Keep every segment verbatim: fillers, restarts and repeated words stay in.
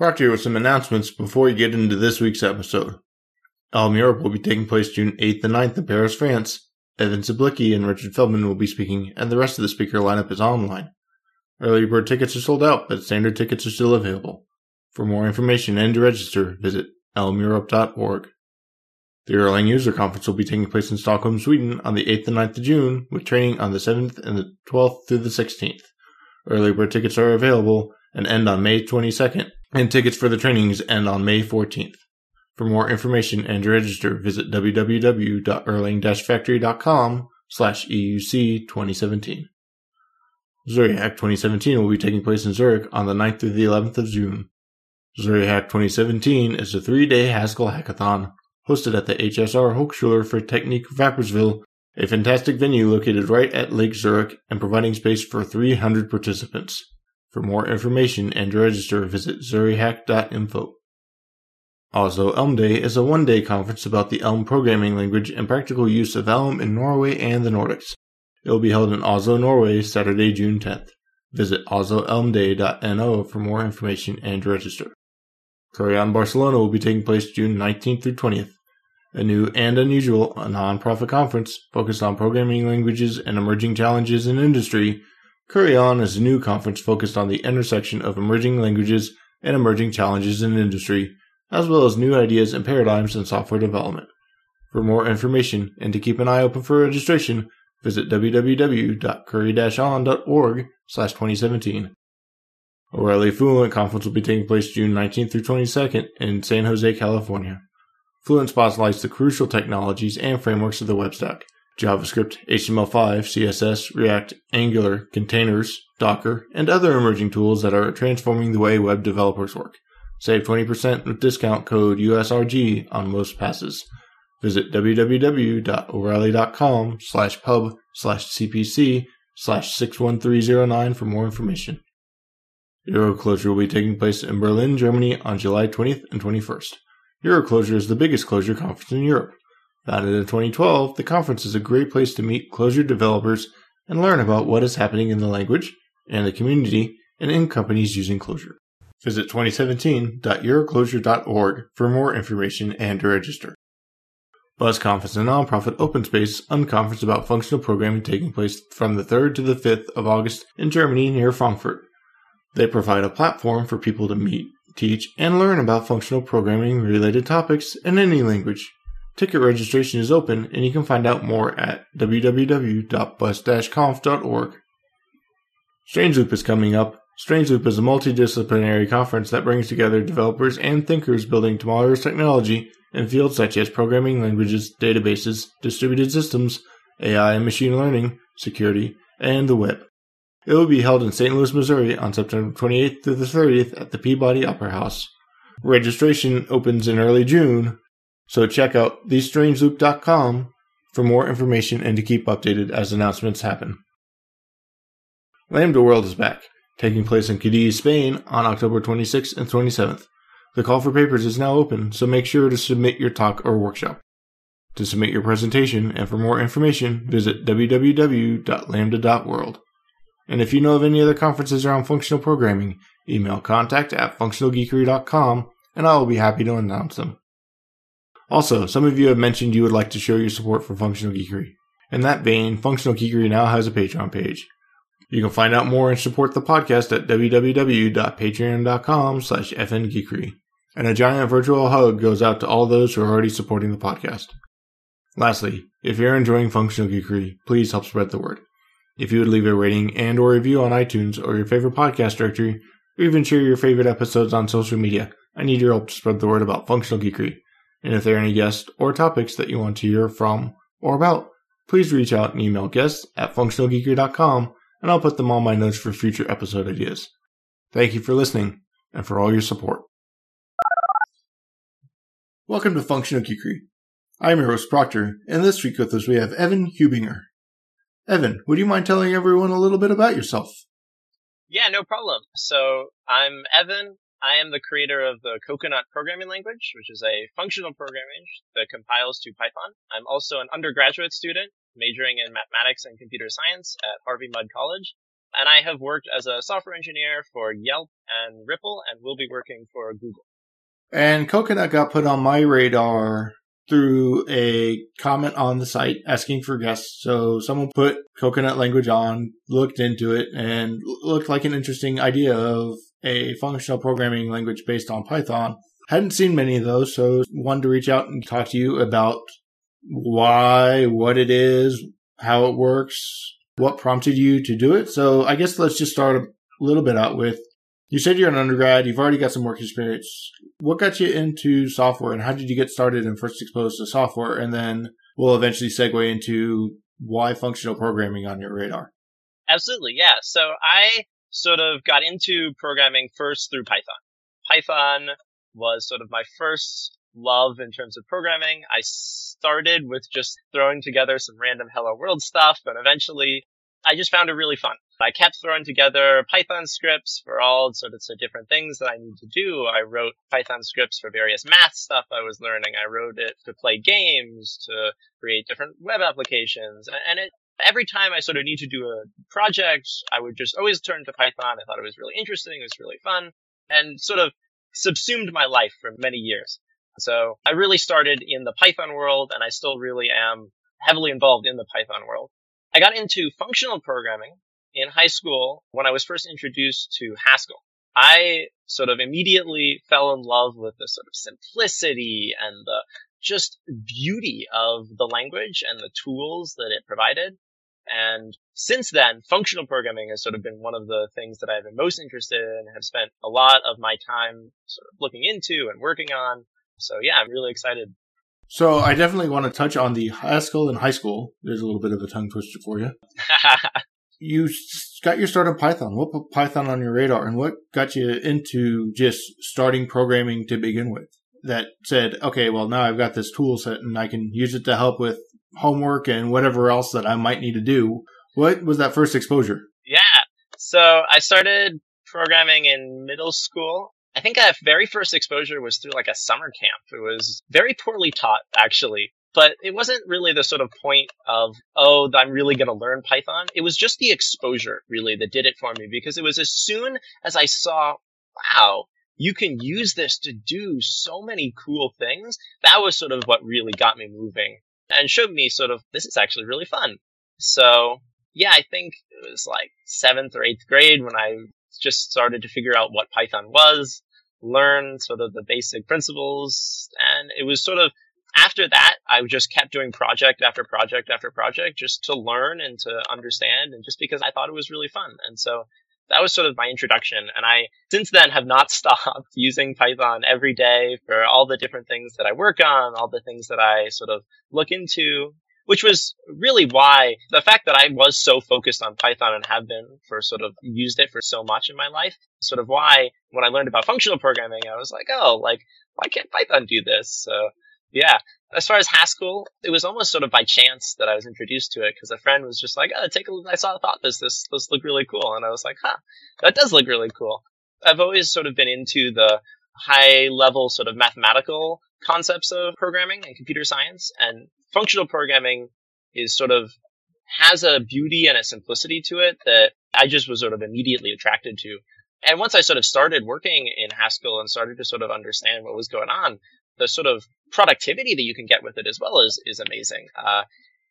Brought to you with some announcements before we get into this week's episode. Elm Europe will be taking place June eighth and ninth in Paris, France. Evan Zablicki and Richard Feldman will be speaking, and the rest of the speaker lineup is online. Early bird tickets are sold out, but standard tickets are still available. For more information and to register, visit elm europe dot org. The Erlang User Conference will be taking place in Stockholm, Sweden on the eighth and ninth of June, with training on the seventh and the twelfth through the sixteenth. Early bird tickets are available and end on May twenty-second, and tickets for the trainings end on May fourteenth. For more information and to register, visit w w w dot erlang dash factory dot com slash E U C twenty seventeen. ZuriHack twenty seventeen will be taking place in Zurich on the ninth through the eleventh of June. ZuriHack twenty seventeen is a three-day Haskell hackathon hosted at the H S R Hochschule for Technik Wädenswil, a fantastic venue located right at Lake Zurich and providing space for three hundred participants. For more information and to register, visit zuri hack dot info. Also, Elm Day is a one-day conference about the Elm programming language and practical use of Elm in Norway and the Nordics. It will be held in Oslo, Norway, Saturday, June tenth. Visit oslo elm day dot n o for more information and to register. Clojure Barcelona will be taking place June nineteenth through twentieth, a new and unusual non-profit conference focused on programming languages and emerging challenges in industry. Clojure is a new conference focused on the intersection of emerging languages and emerging challenges in industry, as well as new ideas and paradigms in software development. For more information and to keep an eye open for registration, visit w w w dot curry dash on dot org slash twenty seventeen. O'Reilly Fluent Conference will be taking place June nineteenth through twenty-second in San Jose, California. Fluent spotlights the crucial technologies and frameworks of the web stack: JavaScript, H T M L five, C S S, React, Angular, containers, Docker, and other emerging tools that are transforming the way web developers work. Save twenty percent with discount code U S R G on most passes. Visit w w w dot o'reilly dot com slash pub slash c p c slash six one three zero nine for more information. EuroClojure will be taking place in Berlin, Germany on July twentieth and twenty-first. EuroClojure is the biggest clojure conference in Europe. Founded in twenty twelve, the conference is a great place to meet clojure developers and learn about what is happening in the language and the community and in companies using clojure. Visit twenty seventeen dot euroclojure dot org for more information and to register. BuzzConf is a nonprofit open space unconference about functional programming taking place from the third to the fifth of August in Germany near Frankfurt. They provide a platform for people to meet, teach, and learn about functional programming related topics in any language. Ticket registration is open and you can find out more at w w w dot buzz dash conf dot org. Strange Loop is coming up. Strange Loop is a multidisciplinary conference that brings together developers and thinkers building tomorrow's technology in fields such as programming languages, databases, distributed systems, A I and machine learning, security, and the web. It will be held in Saint Louis, Missouri on September twenty-eighth through the thirtieth at the Peabody Opera House. Registration opens in early June, so check out the strange loop dot com for more information and to keep updated as announcements happen. Lambda World is back, taking place in Cadiz, Spain on October twenty-sixth and twenty-seventh. The call for papers is now open, so make sure to submit your talk or workshop. To submit your presentation and for more information, visit w w w dot lambda dot world. And if you know of any other conferences around functional programming, email contact at functional geekery dot com and I will be happy to announce them. Also, some of you have mentioned you would like to show your support for Functional Geekery. In that vein, Functional Geekery now has a Patreon page. You can find out more and support the podcast at w w w dot patreon dot com slash f n geekery. And a giant virtual hug goes out to all those who are already supporting the podcast. Lastly, if you're enjoying Functional Geekery, please help spread the word. If you would leave a rating and or review on iTunes or your favorite podcast directory, or even share your favorite episodes on social media, I need your help to spread the word about Functional Geekery. And if there are any guests or topics that you want to hear from or about, please reach out and email guests at functional geekery dot com. And I'll put them on my notes for future episode ideas. Thank you for listening, and for all your support. Welcome to Functional Geekery. I'm your host, Proctor, and this week with us we have Evan Hubinger. Evan, would you mind telling everyone a little bit about yourself? Yeah, no problem. So, I'm Evan. I am the creator of the Coconut programming language, which is a functional programming language that compiles to Python. I'm also an undergraduate student, majoring in mathematics and computer science at Harvey Mudd College, And I have worked as a software engineer for Yelp and Ripple, and will be working for Google. And Coconut got put on my radar through a comment on the site asking for guests. So someone put Coconut language on, looked into it, and looked like an interesting idea of a functional programming language based on Python. Hadn't seen many of those, so wanted to reach out and talk to you about why, what it is, how it works, what prompted you to do it. So I guess let's just start a little bit out with, you said you're an undergrad, you've already got some work experience. What got you into software, and how did you get started and first exposed to software? And then we'll eventually segue into why functional programming on your radar. Absolutely, yeah. So I sort of got into programming first through Python. Python was sort of my first love in terms of programming. I started with just throwing together some random Hello World stuff, and eventually I just found it really fun. I kept throwing together Python scripts for all sorts of different things that I need to do. I wrote Python scripts for various math stuff I was learning. I wrote it to play games, to create different web applications. And it, every time I sort of need to do a project, I would just always turn to Python. I thought it was really interesting. It was really fun, and sort of subsumed my life for many years. So I really started in the Python world, and I still really am heavily involved in the Python world. I got into functional programming in high school when I was first introduced to Haskell. I sort of immediately fell in love with the sort of simplicity and the just beauty of the language and the tools that it provided. And since then, functional programming has sort of been one of the things that I've been most interested in and have spent a lot of my time sort of looking into and working on. So yeah, I'm really excited. So I definitely want to touch on the Haskell in high school. There's a little bit of a tongue twister for you. You got your start in Python. What put Python on your radar, and what got you into just starting programming to begin with? That said, okay, well, now I've got this tool set and I can use it to help with homework and whatever else that I might need to do. What was that first exposure? Yeah. So I started programming in middle school. I think that very first exposure was through like a summer camp. It was very poorly taught, actually, but it wasn't really the sort of point of, oh, I'm really going to learn Python. It was just the exposure, really, that did it for me, because it was as soon as I saw, wow, you can use this to do so many cool things. That was sort of what really got me moving and showed me sort of, this is actually really fun. So yeah, I think it was like seventh or eighth grade when I just started to figure out what Python was, learn sort of the basic principles. And it was sort of after that, I just kept doing project after project after project just to learn and to understand, and just because I thought it was really fun. And so that was sort of my introduction. And I, since then, have not stopped using Python every day for all the different things that I work on, all the things that I sort of look into, which was really why the fact that I was so focused on Python and have been for sort of used it for so much in my life, sort of why when I learned about functional programming, I was like, oh, like, why can't Python do this? So yeah, as far as Haskell, it was almost sort of by chance that I was introduced to it, because a friend was just like, oh, take a look. I saw, thought this, this, this looked really cool. And I was like, huh, that does look really cool. I've always sort of been into the high level sort of mathematical concepts of programming and computer science, and functional programming is sort of has a beauty and a simplicity to it that I just was sort of immediately attracted to. And once I sort of started working in Haskell and started to sort of understand what was going on, the sort of productivity that you can get with it as well is, is amazing. Uh,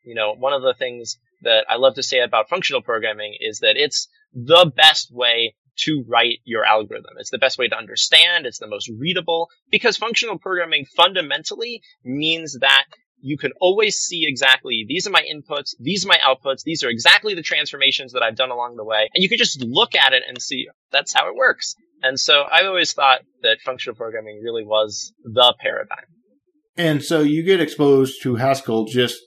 you know, one of the things that I love to say about functional programming is that it's the best way to write your algorithm. It's the best way to understand. It's the most readable, because functional programming fundamentally means that you can always see exactly, these are my inputs, these are my outputs, these are exactly the transformations that I've done along the way. And you can just look at it and see that's how it works. And so I've always thought that functional programming really was the paradigm. And so you get exposed to Haskell just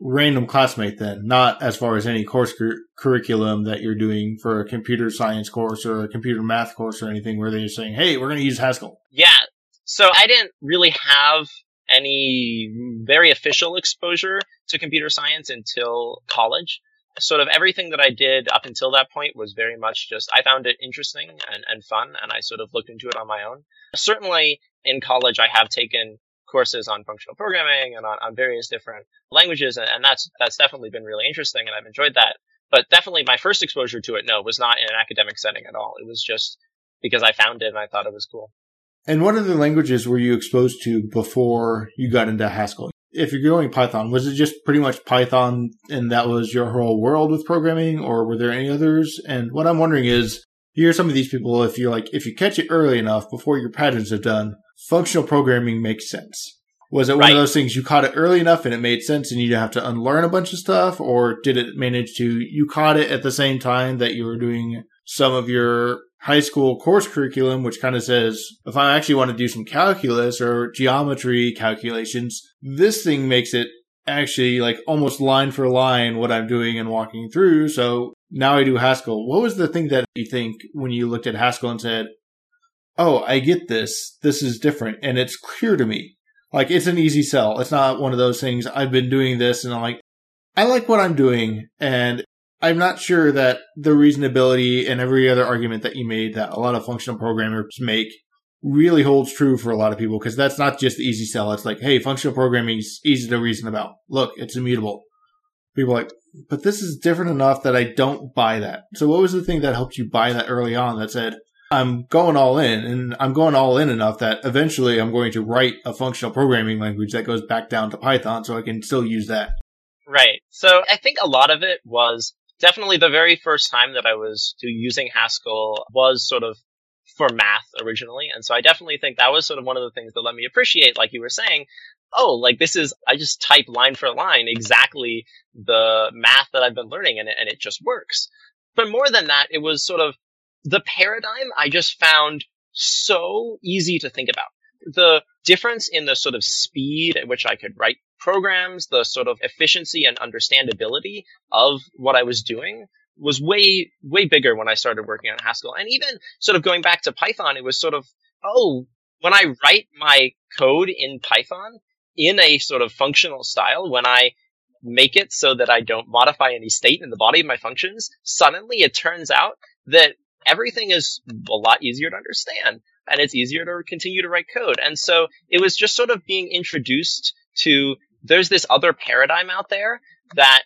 random classmate then, not as far as any course cur- curriculum that you're doing for a computer science course or a computer math course or anything where they're saying, hey, we're going to use Haskell. Yeah. So I didn't really have any very official exposure to computer science until college. Sort of everything that I did up until that point was very much just, I found it interesting and, and fun, and I sort of looked into it on my own. Certainly in college, I have taken courses on functional programming and on, on various different languages, and, and that's that's definitely been really interesting, and I've enjoyed that. But definitely my first exposure to it, no, was not in an academic setting at all. It was just because I found it and I thought it was cool. And what other languages were you exposed to before you got into Haskell? If you're going Python, was it just pretty much Python and that was your whole world with programming, or were there any others? And what I'm wondering is, you hear some of these people, if you're like, if you catch it early enough before your patterns are done, functional programming makes sense. Was it one right. of those things you caught it early enough and it made sense and you didn't have to unlearn a bunch of stuff? Or did it manage to, you caught it at the same time that you were doing some of your high school course curriculum, which kind of says, if I actually want to do some calculus or geometry calculations, this thing makes it actually like almost line for line what I'm doing and walking through. So now I do Haskell. What was the thing that you think when you looked at Haskell and said, oh, I get this. This is different. And it's clear to me. Like, it's an easy sell. It's not one of those things, I've been doing this and I'm like, I like what I'm doing. And I'm not sure that the reasonability and every other argument that you made that a lot of functional programmers make really holds true for a lot of people, because that's not just the easy sell. It's like, hey, functional programming is easy to reason about. Look, it's immutable. People are like, but this is different enough that I don't buy that. So what was the thing that helped you buy that early on that said, I'm going all in, and I'm going all in enough that eventually I'm going to write a functional programming language that goes back down to Python so I can still use that? Right. So I think a lot of it was definitely the very first time that I was using Haskell was sort of for math originally. And so I definitely think that was sort of one of the things that let me appreciate, like you were saying, oh, like this is, I just type line for line exactly the math that I've been learning and it, and it just works. But more than that, it was sort of the paradigm I just found so easy to think about. The difference in the sort of speed at which I could write programs, the sort of efficiency and understandability of what I was doing was way, way bigger when I started working on Haskell. And even sort of going back to Python, it was sort of, oh, when I write my code in Python in a sort of functional style, when I make it so that I don't modify any state in the body of my functions, suddenly it turns out that everything is a lot easier to understand and it's easier to continue to write code. And so it was just sort of being introduced to there's this other paradigm out there that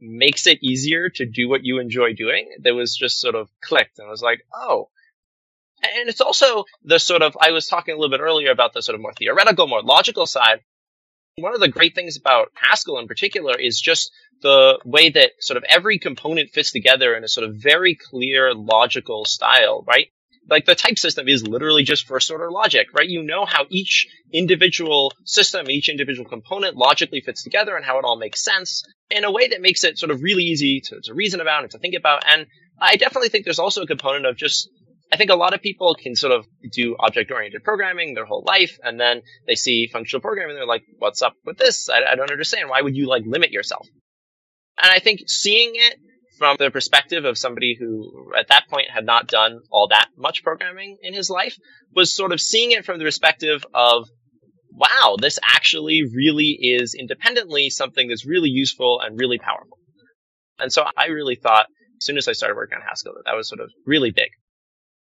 makes it easier to do what you enjoy doing. That was just sort of clicked and I was like, oh. And it's also the sort of, I was talking a little bit earlier about the sort of more theoretical, more logical side. One of the great things about Haskell in particular is just the way that sort of every component fits together in a sort of very clear logical style, right? Like the type system is literally just first order logic, right? You know how each individual system, each individual component logically fits together and how it all makes sense in a way that makes it sort of really easy to, to reason about and to think about. And I definitely think there's also a component of just, I think a lot of people can sort of do object-oriented programming their whole life, and then they see functional programming, they're like, what's up with this? I, I don't understand. Why would you like limit yourself? And I think seeing it from the perspective of somebody who at that point had not done all that much programming in his life was sort of seeing it from the perspective of, wow, this actually really is independently something that's really useful and really powerful. And so I really thought as soon as I started working on Haskell that that was sort of really big.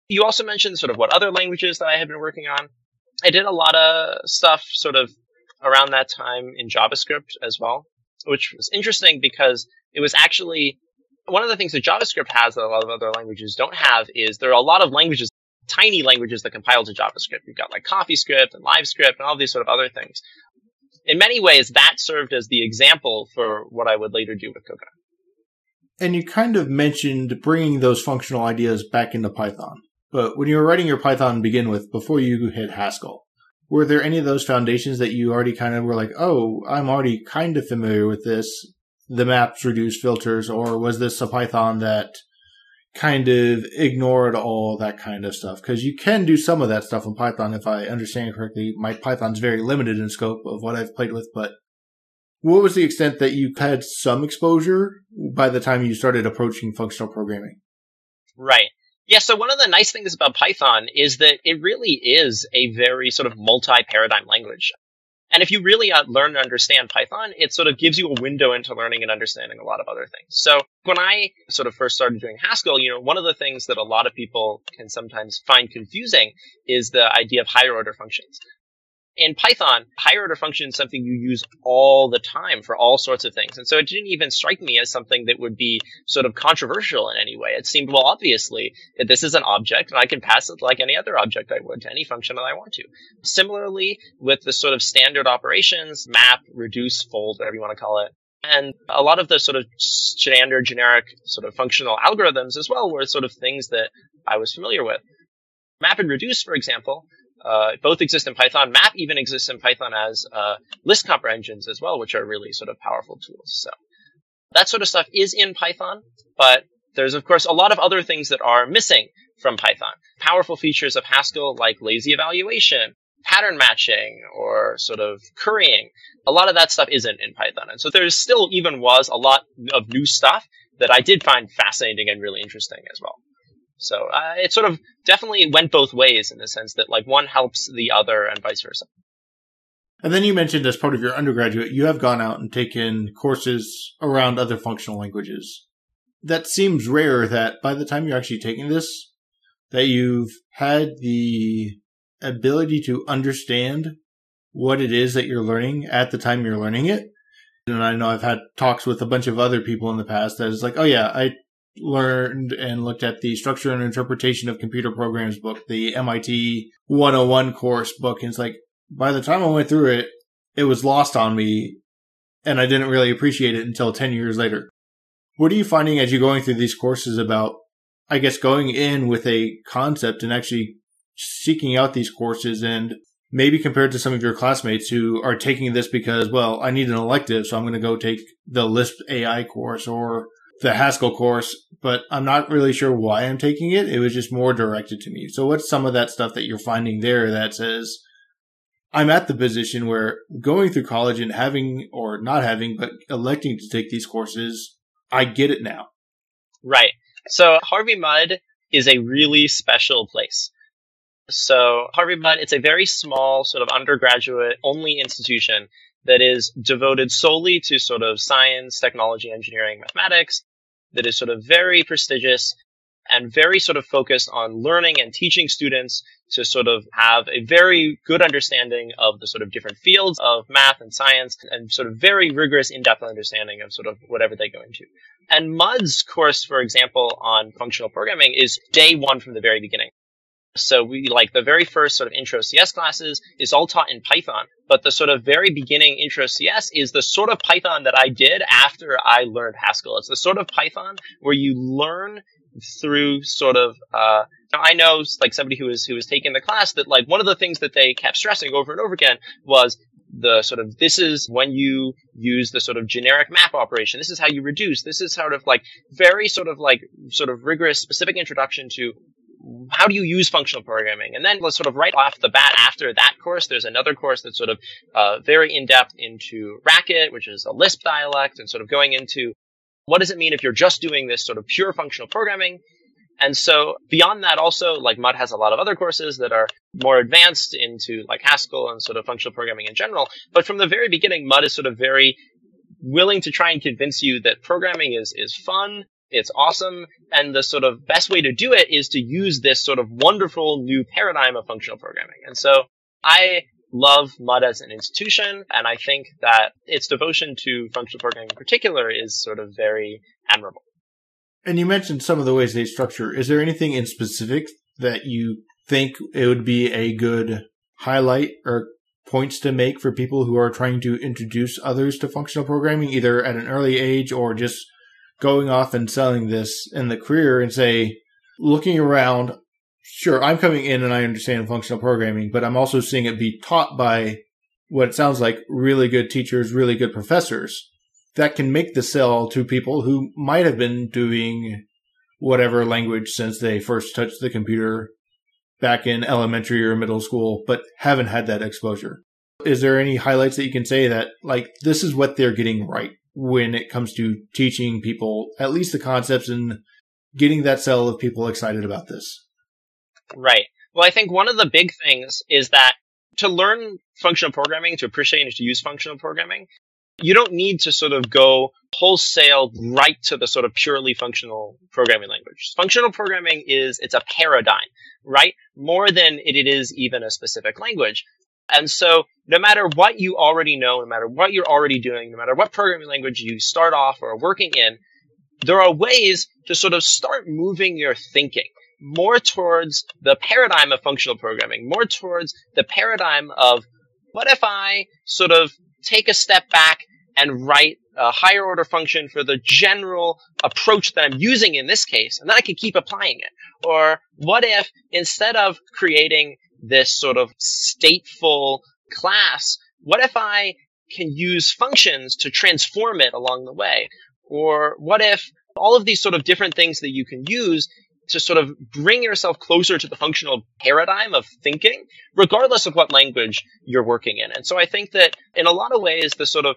You also mentioned sort of what other languages that I had been working on. I did a lot of stuff sort of around that time in JavaScript as well, which was interesting because it was actually one of the things that JavaScript has that a lot of other languages don't have is there are a lot of languages, tiny languages that compile to JavaScript. You've got like CoffeeScript and LiveScript and all these sort of other things. In many ways, that served as the example for what I would later do with Coconut. And you kind of mentioned bringing those functional ideas back into Python. But when you were writing your Python to begin with, before you hit Haskell, were there any of those foundations that you already kind of were like, oh, I'm already kind of familiar with this, the maps, reduce, filters, or was this a Python that kind of ignored all that kind of stuff? Because you can do some of that stuff in Python, if I understand correctly. My Python's very limited in scope of what I've played with, but what was the extent that you had some exposure by the time you started approaching functional programming? Right. Yeah, so one of the nice things about Python is that it really is a very sort of multi-paradigm language. And if you really learn to understand Python, it sort of gives you a window into learning and understanding a lot of other things. So when I sort of first started doing Haskell, you know, one of the things that a lot of people can sometimes find confusing is the idea of higher order functions. In Python, higher order function is something you use all the time for all sorts of things. And so it didn't even strike me as something that would be sort of controversial in any way. It seemed, well, obviously, that this is an object, and I can pass it like any other object I would to any function that I want to. Similarly, with the sort of standard operations, map, reduce, fold, whatever you want to call it, and a lot of the sort of standard, generic, sort of functional algorithms as well were sort of things that I was familiar with. Map and reduce, for example, Uh, both exist in Python. Map even exists in Python as uh, list comprehensions as well, which are really sort of powerful tools. So that sort of stuff is in Python, but there's, of course, a lot of other things that are missing from Python. Powerful features of Haskell like lazy evaluation, pattern matching, or sort of currying. A lot of that stuff isn't in Python. And so there still even was a lot of new stuff that I did find fascinating and really interesting as well. So uh, it sort of definitely went both ways in the sense that like one helps the other and vice versa. And then you mentioned as part of your undergraduate, you have gone out and taken courses around other functional languages. That seems rare that by the time you're actually taking this, that you've had the ability to understand what it is that you're learning at the time you're learning it. And I know I've had talks with a bunch of other people in the past that is like, oh yeah, I learned and looked at the Structure and Interpretation of Computer Programs book, the M I T one oh one course book. And it's like, by the time I went through it, it was lost on me and I didn't really appreciate it until ten years later. What are you finding as you're going through these courses about, I guess, going in with a concept and actually seeking out these courses and maybe compared to some of your classmates who are taking this because, well, I need an elective, so I'm going to go take the Lisp A I course or the Haskell course, but I'm not really sure why I'm taking it. It was just more directed to me. So what's some of that stuff that you're finding there that says, I'm at the position where going through college and having or not having, but electing to take these courses, I get it now. Right. So Harvey Mudd is a really special place. So Harvey Mudd, it's a very small sort of undergraduate only institution that is devoted solely to sort of science, technology, engineering, mathematics, that is sort of very prestigious and very sort of focused on learning and teaching students to sort of have a very good understanding of the sort of different fields of math and science and sort of very rigorous in-depth understanding of sort of whatever they go into. And Mudd's course, for example, on functional programming is day one from the very beginning. So we like the very first sort of intro C S classes is all taught in Python, but the sort of very beginning intro C S is the sort of Python that I did after I learned Haskell. It's the sort of Python where you learn through sort of, uh, now I know like somebody who was, who was taking the class that like one of the things that they kept stressing over and over again was the sort of, this is when you use the sort of generic map operation. This is how you reduce. This is sort of like very sort of like sort of rigorous specific introduction to how do you use functional programming? And then sort of right off the bat after that course, there's another course that's sort of uh, very in-depth into Racket, which is a Lisp dialect, and sort of going into what does it mean if you're just doing this sort of pure functional programming? And so beyond that also, like Mudd has a lot of other courses that are more advanced into like Haskell and sort of functional programming in general. But from the very beginning, Mudd is sort of very willing to try and convince you that programming is is fun. It's awesome. And the sort of best way to do it is to use this sort of wonderful new paradigm of functional programming. And so I love Mudd as an institution. And I think that its devotion to functional programming in particular is sort of very admirable. And you mentioned some of the ways they structure. Is there anything in specific that you think it would be a good highlight or points to make for people who are trying to introduce others to functional programming, either at an early age or just going off and selling this in the career and say, looking around, sure, I'm coming in and I understand functional programming, but I'm also seeing it be taught by what it sounds like really good teachers, really good professors that can make the sell to people who might have been doing whatever language since they first touched the computer back in elementary or middle school, but haven't had that exposure. Is there any highlights that you can say that, like, this is what they're getting right when it comes to teaching people at least the concepts and getting that cell of people excited about this? Right. Well, I think one of the big things is that to learn functional programming, to appreciate and to use functional programming, you don't need to sort of go wholesale right to the sort of purely functional programming language. Functional programming is, it's a paradigm, right? More than it is even a specific language. And so no matter what you already know, no matter what you're already doing, no matter what programming language you start off or are working in, there are ways to sort of start moving your thinking more towards the paradigm of functional programming, more towards the paradigm of what if I sort of take a step back and write a higher order function for the general approach that I'm using in this case, and then I can keep applying it. Or what if instead of creating this sort of stateful class, what if I can use functions to transform it along the way? Or what if all of these sort of different things that you can use to sort of bring yourself closer to the functional paradigm of thinking, regardless of what language you're working in. And so I think that in a lot of ways, the sort of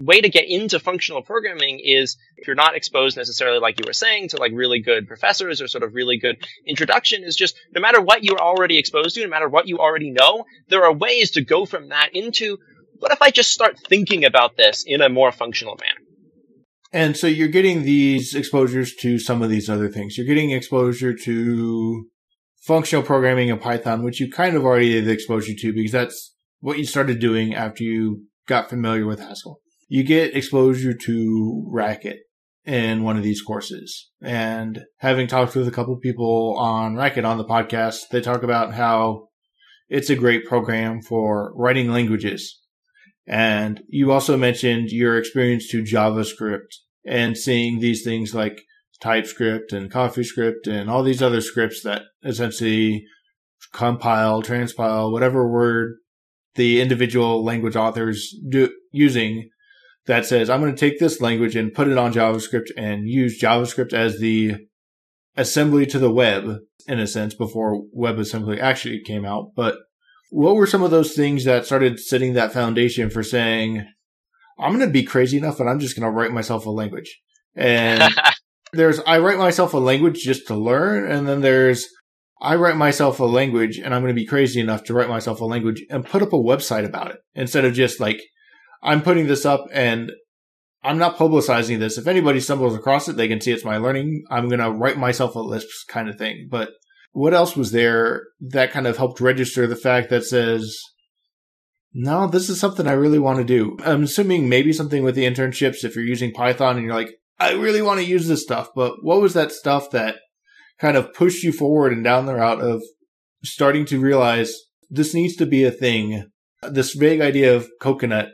way to get into functional programming is if you're not exposed necessarily, like you were saying, to like really good professors or sort of really good introduction, is just no matter what you're already exposed to, no matter what you already know, there are ways to go from that into what if I just start thinking about this in a more functional manner? And so you're getting these exposures to some of these other things. You're getting exposure to functional programming in Python, which you kind of already had exposure to because that's what you started doing after you got familiar with Haskell. You get exposure to Racket in one of these courses. And having talked with a couple people on Racket on the podcast, they talk about how it's a great program for writing languages. And you also mentioned your experience to JavaScript and seeing these things like TypeScript and CoffeeScript and all these other scripts that essentially compile, transpile, whatever word the individual language authors do using that says, I'm going to take this language and put it on JavaScript and use JavaScript as the assembly to the web, in a sense, before WebAssembly actually came out. But what were some of those things that started setting that foundation for saying, I'm going to be crazy enough and I'm just going to write myself a language? And there's, I write myself a language just to learn. And then there's, I write myself a language and I'm going to be crazy enough to write myself a language and put up a website about it instead of just like, I'm putting this up and I'm not publicizing this. If anybody stumbles across it, they can see it's my learning. I'm going to write myself a Lisp kind of thing. But what else was there that kind of helped register the fact that says, no, this is something I really want to do? I'm assuming maybe something with the internships, if you're using Python and you're like, I really want to use this stuff. But what was that stuff that kind of pushed you forward and down the route of starting to realize this needs to be a thing? This vague idea of coconut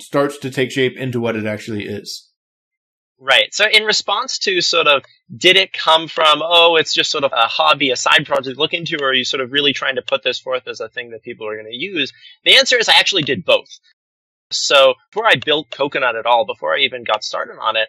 starts to take shape into what it actually is. Right. So in response to sort of, did it come from, oh, it's just sort of a hobby, a side project to look into, or are you sort of really trying to put this forth as a thing that people are going to use? The answer is I actually did both. So before I built Coconut at all, before I even got started on it,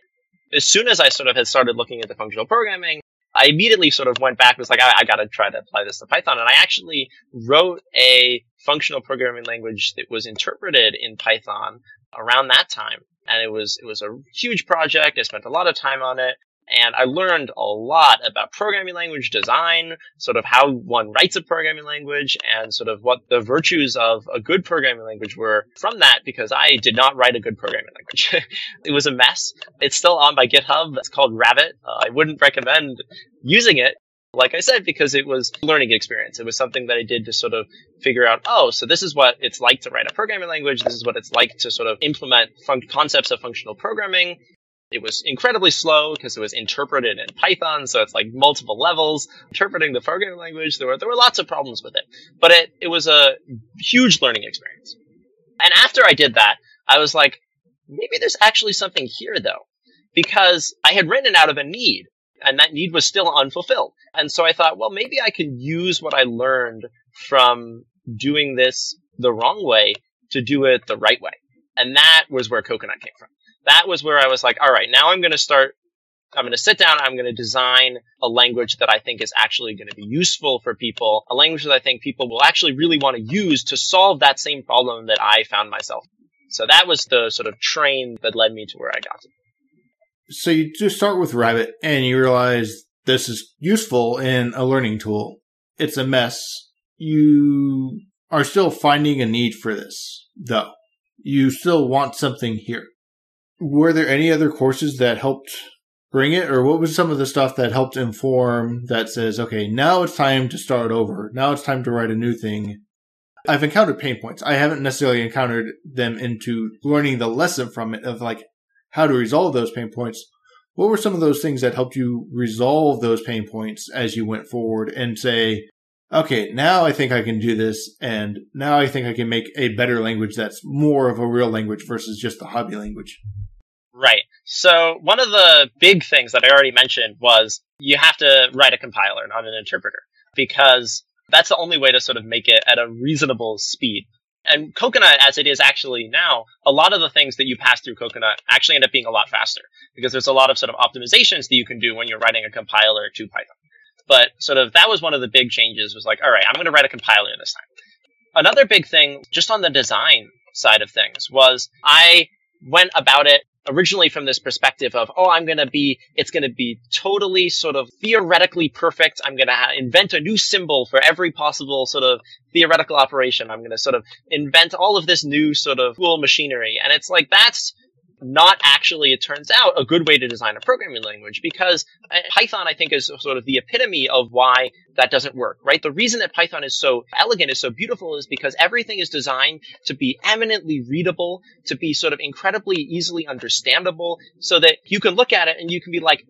as soon as I sort of had started looking into functional programming, I immediately sort of went back and was like, I, I got to try to apply this to Python. And I actually wrote a functional programming language that was interpreted in Python around that time. And it was, it was a huge project. I spent a lot of time on it. And I learned a lot about programming language design, sort of how one writes a programming language, and sort of what the virtues of a good programming language were from that, because I did not write a good programming language. It was a mess. It's still on my GitHub. It's called Rabbit. Uh, I wouldn't recommend using it, like I said, because it was a learning experience. It was something that I did to sort of figure out, oh, so this is what it's like to write a programming language. This is what it's like to sort of implement fun- concepts of functional programming. It was incredibly slow because it was interpreted in Python, so it's like multiple levels. Interpreting the programming language, there were there were lots of problems with it. But it, it was a huge learning experience. And after I did that, I was like, maybe there's actually something here, though, because I had written out of a need, and that need was still unfulfilled. And so I thought, well, maybe I can use what I learned from doing this the wrong way to do it the right way. And that was where Coconut came from. That was where I was like, all right, now I'm going to start, I'm going to sit down, I'm going to design a language that I think is actually going to be useful for people, a language that I think people will actually really want to use to solve that same problem that I found myself. So that was the sort of train that led me to where I got to. So you just start with Rabbit and you realize this is useful in a learning tool. It's a mess. You are still finding a need for this, though. You still want something here. Were there any other courses that helped bring it, or what was some of the stuff that helped inform that says, okay, now it's time to start over. Now it's time to write a new thing. I've encountered pain points. I haven't necessarily encountered them into learning the lesson from it of like how to resolve those pain points. What were some of those things that helped you resolve those pain points as you went forward and say, okay, now I think I can do this. And now I think I can make a better language that's more of a real language versus just the hobby language. Right. So one of the big things that I already mentioned was you have to write a compiler, not an interpreter, because that's the only way to sort of make it at a reasonable speed. And Coconut, as it is actually now, a lot of the things that you pass through Coconut actually end up being a lot faster because there's a lot of sort of optimizations that you can do when you're writing a compiler to Python. But sort of that was one of the big changes was like, all right, I'm going to write a compiler this time. Another big thing, just on the design side of things, was I went about it originally from this perspective of, oh, I'm going to be, it's going to be totally sort of theoretically perfect. I'm going to ha- invent a new symbol for every possible sort of theoretical operation. I'm going to sort of invent all of this new sort of cool machinery. And it's like, that's not actually, it turns out, a good way to design a programming language because Python, I think, is sort of the epitome of why that doesn't work, right? The reason that Python is so elegant, is so beautiful, is because everything is designed to be eminently readable, to be sort of incredibly easily understandable, so that you can look at it and you can be like,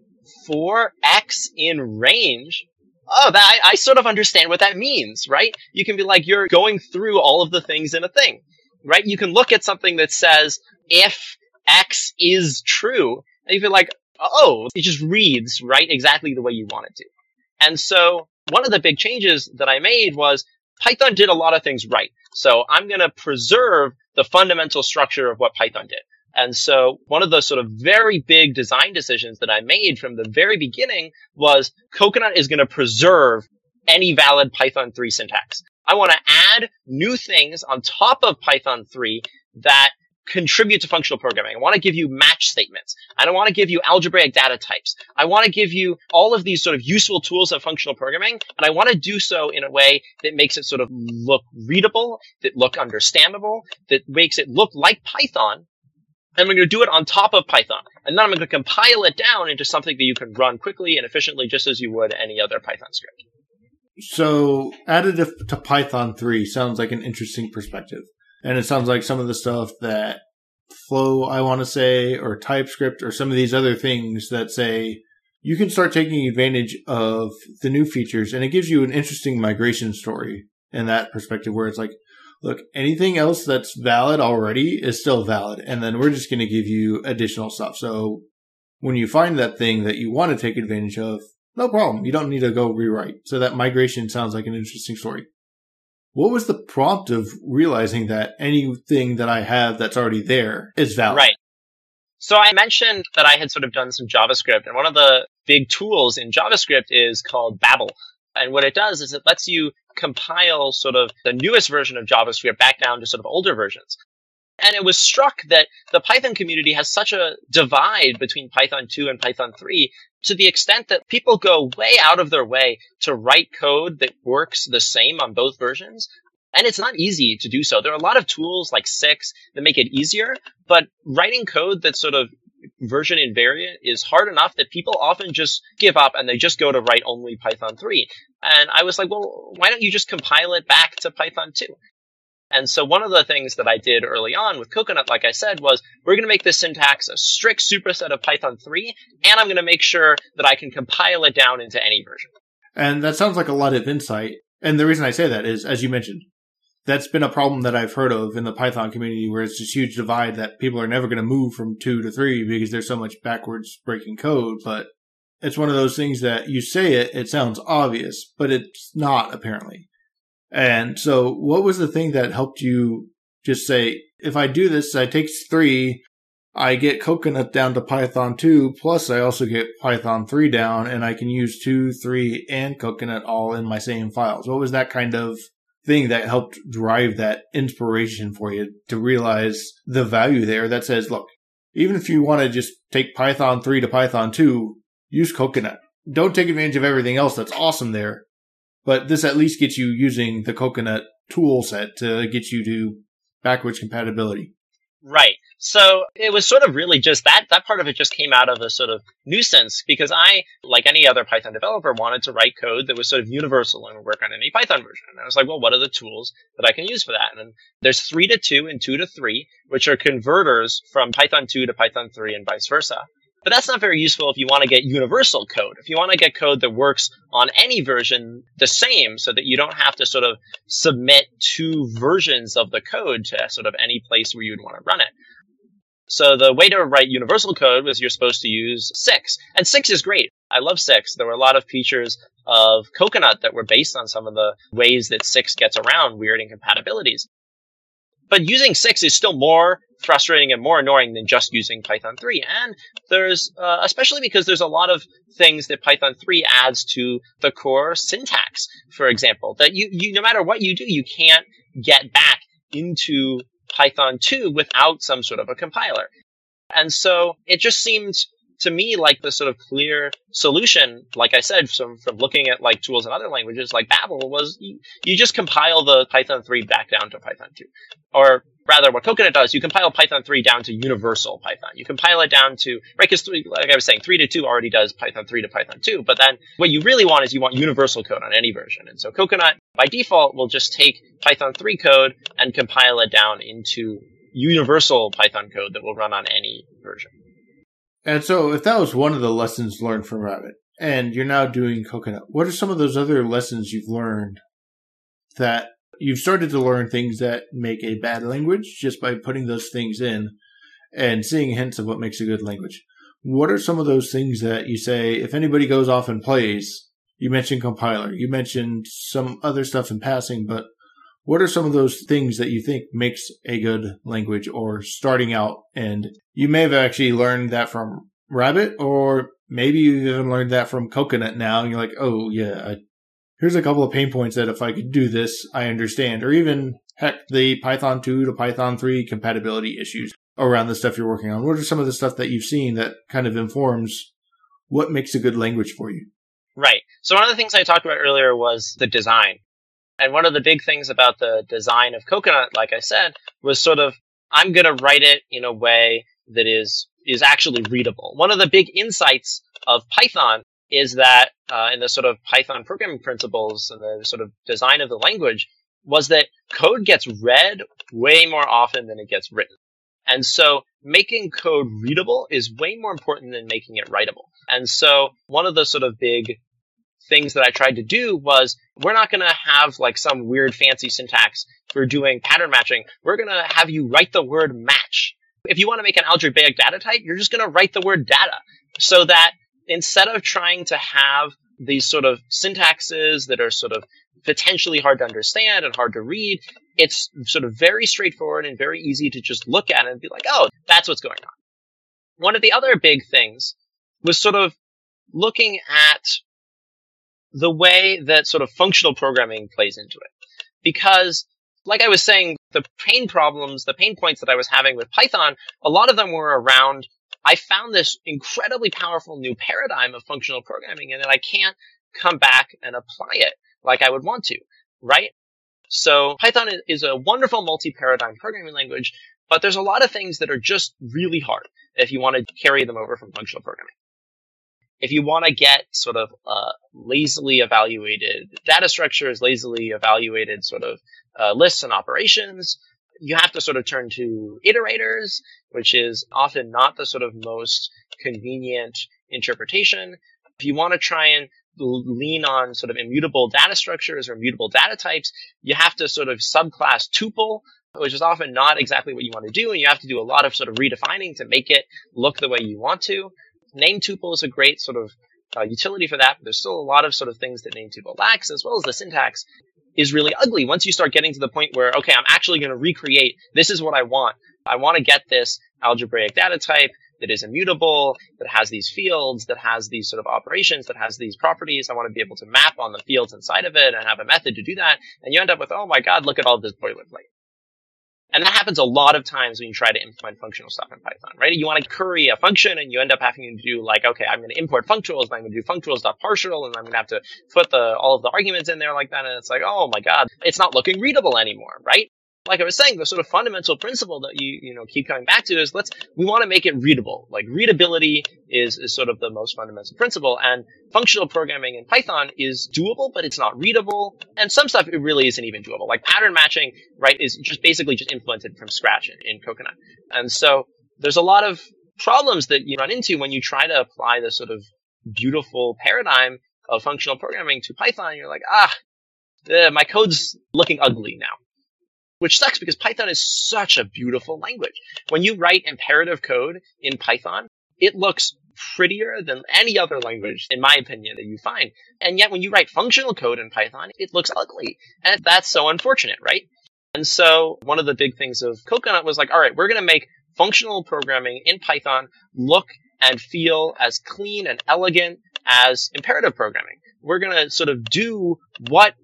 four x in range? Oh, that, I, I sort of understand what that means, right? You can be like, you're going through all of the things in a thing, right? You can look at something that says, if X is true, and you feel like, oh, it just reads, right, exactly the way you want it to. And so one of the big changes that I made was Python did a lot of things right. So I'm going to preserve the fundamental structure of what Python did. And so one of the sort of very big design decisions that I made from the very beginning was Coconut is going to preserve any valid Python three syntax. I want to add new things on top of Python three that contribute to functional programming. I want to give you match statements. I don't want to give you algebraic data types. I want to give you all of these sort of useful tools of functional programming, and I want to do so in a way that makes it sort of look readable, that look understandable, that makes it look like Python. And we're going to do it on top of Python. And then I'm going to compile it down into something that you can run quickly and efficiently just as you would any other Python script. So additive to Python three sounds like an interesting perspective. And it sounds like some of the stuff that Flow, I want to say, or TypeScript, or some of these other things that say you can start taking advantage of the new features. And it gives you an interesting migration story in that perspective where it's like, look, anything else that's valid already is still valid. And then we're just going to give you additional stuff. So when you find that thing that you want to take advantage of, no problem. You don't need to go rewrite. So that migration sounds like an interesting story. What was the prompt of realizing that anything that I have that's already there is valid? Right. So I mentioned that I had sort of done some JavaScript, and one of the big tools in JavaScript is called Babel. And what it does is it lets you compile sort of the newest version of JavaScript back down to sort of older versions. And it was struck that the Python community has such a divide between Python two and Python three to the extent that people go way out of their way to write code that works the same on both versions. And it's not easy to do so. There are a lot of tools like six that make it easier, but writing code that's sort of version invariant is hard enough that people often just give up and they just go to write only Python three. And I was like, well, why don't you just compile it back to Python two? And so one of the things that I did early on with Coconut, like I said, was we're going to make this syntax a strict superset of Python three, and I'm going to make sure that I can compile it down into any version. And that sounds like a lot of insight. And the reason I say that is, as you mentioned, that's been a problem that I've heard of in the Python community where it's this huge divide that people are never going to move from two to three because there's so much backwards breaking code. But it's one of those things that you say it, it sounds obvious, but it's not apparently. And so what was the thing that helped you just say, if I do this, I take three, I get Coconut down to Python two, plus I also get Python three down, and I can use two, three, and Coconut all in my same files. What was that kind of thing that helped drive that inspiration for you to realize the value there that says, look, even if you want to just take Python three to Python two, use Coconut. Don't take advantage of everything else that's awesome there. But this at least gets you using the Coconut tool set to get you to backwards compatibility. Right. So it was sort of really just that, that part of it just came out of a sort of nuisance, because I, like any other Python developer, wanted to write code that was sort of universal and would work on any Python version. And I was like, well, what are the tools that I can use for that? And then there's three to two and two to three, which are converters from Python two to Python three and vice versa. But that's not very useful if you want to get universal code. If you want to get code that works on any version the same so that you don't have to sort of submit two versions of the code to sort of any place where you'd want to run it. So the way to write universal code was you're supposed to use six. And six is great. I love six. There were a lot of features of Coconut that were based on some of the ways that six gets around weird incompatibilities. But using six is still more frustrating and more annoying than just using Python three. And there's, uh, especially because there's a lot of things that Python three adds to the core syntax, for example, that you, you no matter what you do, you can't get back into Python two without some sort of a compiler. And so it just seems to me like the sort of clear solution, like I said, from, from looking at like tools in other languages like Babel, was you, you just compile the Python three back down to Python two. Or rather, what Coconut does, you compile Python three down to universal Python. You compile it down to, right, because like I was saying, three to two already does Python three to Python two. But then what you really want is you want universal code on any version. And so Coconut, by default, will just take Python three code and compile it down into universal Python code that will run on any version. And so if that was one of the lessons learned from Rabbit, and you're now doing Coconut, what are some of those other lessons you've learned that you've started to learn things that make a bad language just by putting those things in and seeing hints of what makes a good language? What are some of those things that you say, if anybody goes off and plays, you mentioned compiler, you mentioned some other stuff in passing, but what are some of those things that you think makes a good language or starting out? And you may have actually learned that from Rabbit, or maybe you even learned that from Coconut now. And you're like, oh, yeah, I, here's a couple of pain points that if I could do this, I understand. Or even, heck, the Python two to Python three compatibility issues around the stuff you're working on. What are some of the stuff that you've seen that kind of informs what makes a good language for you? Right. So one of the things I talked about earlier was the design. And one of the big things about the design of Coconut, like I said, was sort of, I'm going to write it in a way that is is actually readable. One of the big insights of Python is that uh, in the sort of Python programming principles and the sort of design of the language was that code gets read way more often than it gets written. And so making code readable is way more important than making it writable. And so one of the sort of big things that I tried to do was, we're not going to have like some weird fancy syntax for doing pattern matching. We're going to have you write the word match. If you want to make an algebraic data type, you're just going to write the word data, so that instead of trying to have these sort of syntaxes that are sort of potentially hard to understand and hard to read, it's sort of very straightforward and very easy to just look at it and be like, oh, that's what's going on. One of the other big things was sort of looking at the way that sort of functional programming plays into it. Because, like I was saying, the pain problems, the pain points that I was having with Python, a lot of them were around, I found this incredibly powerful new paradigm of functional programming, and then I can't come back and apply it like I would want to, right? So Python is a wonderful multi-paradigm programming language, but there's a lot of things that are just really hard if you want to carry them over from functional programming. If you want to get sort of uh, lazily evaluated data structures, lazily evaluated sort of uh, lists and operations, you have to sort of turn to iterators, which is often not the sort of most convenient interpretation. If you want to try and lean on sort of immutable data structures or immutable data types, you have to sort of subclass tuple, which is often not exactly what you want to do. And you have to do a lot of sort of redefining to make it look the way you want to. Name tuple is a great sort of uh, utility for that, but there's still a lot of sort of things that name tuple lacks, as well as the syntax is really ugly. Once you start getting to the point where, okay, I'm actually going to recreate, this is what I want. I want to get this algebraic data type that is immutable, that has these fields, that has these sort of operations, that has these properties. I want to be able to map on the fields inside of it and have a method to do that. And you end up with, oh my God, look at all this boilerplate. And that happens a lot of times when you try to implement functional stuff in Python, right? You want to curry a function and you end up having to do like, okay, I'm going to import functuals, and I'm going to do functuals.partial, and I'm going to have to put the all of the arguments in there like that. And it's like, oh my God, it's not looking readable anymore, right? like I was saying, the sort of fundamental principle that you, you know, keep coming back to is let's, we want to make it readable. Like readability is, is sort of the most fundamental principle, and functional programming in Python is doable, but it's not readable. And some stuff, it really isn't even doable. Like pattern matching, right, is just basically just implemented from scratch in, in Coconut. And so there's a lot of problems that you run into when you try to apply this sort of beautiful paradigm of functional programming to Python. You're like, ah, uh, my code's looking ugly now, which sucks because Python is such a beautiful language. When you write imperative code in Python, it looks prettier than any other language, in my opinion, that you find. And yet when you write functional code in Python, it looks ugly. And that's so unfortunate, right? And so one of the big things of Coconut was like, all right, we're going to make functional programming in Python look and feel as clean and elegant as imperative programming. We're going to sort of do what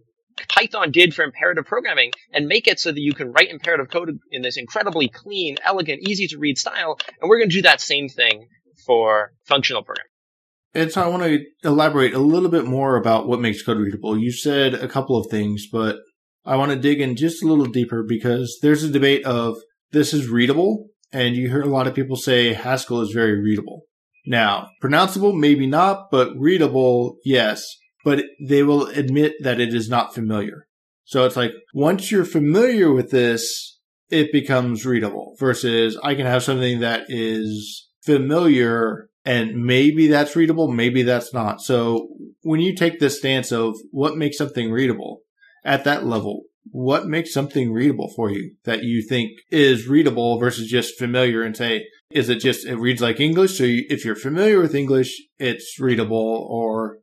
Python did for imperative programming and make it so that you can write imperative code in this incredibly clean, elegant, easy to read style. And we're going to do that same thing for functional programming. And so I want to elaborate a little bit more about what makes code readable. You said a couple of things, but I want to dig in just a little deeper because there's a debate of this is readable. And you hear a lot of people say Haskell is very readable. Now, pronounceable, maybe not, but readable, yes. But they will admit that it is not familiar. So it's like, once you're familiar with this, it becomes readable. Versus, I can have something that is familiar, and maybe that's readable, maybe that's not. So when you take this stance of what makes something readable at that level, what makes something readable for you that you think is readable versus just familiar, and say, is it just, it reads like English? So you, if you're familiar with English, it's readable, or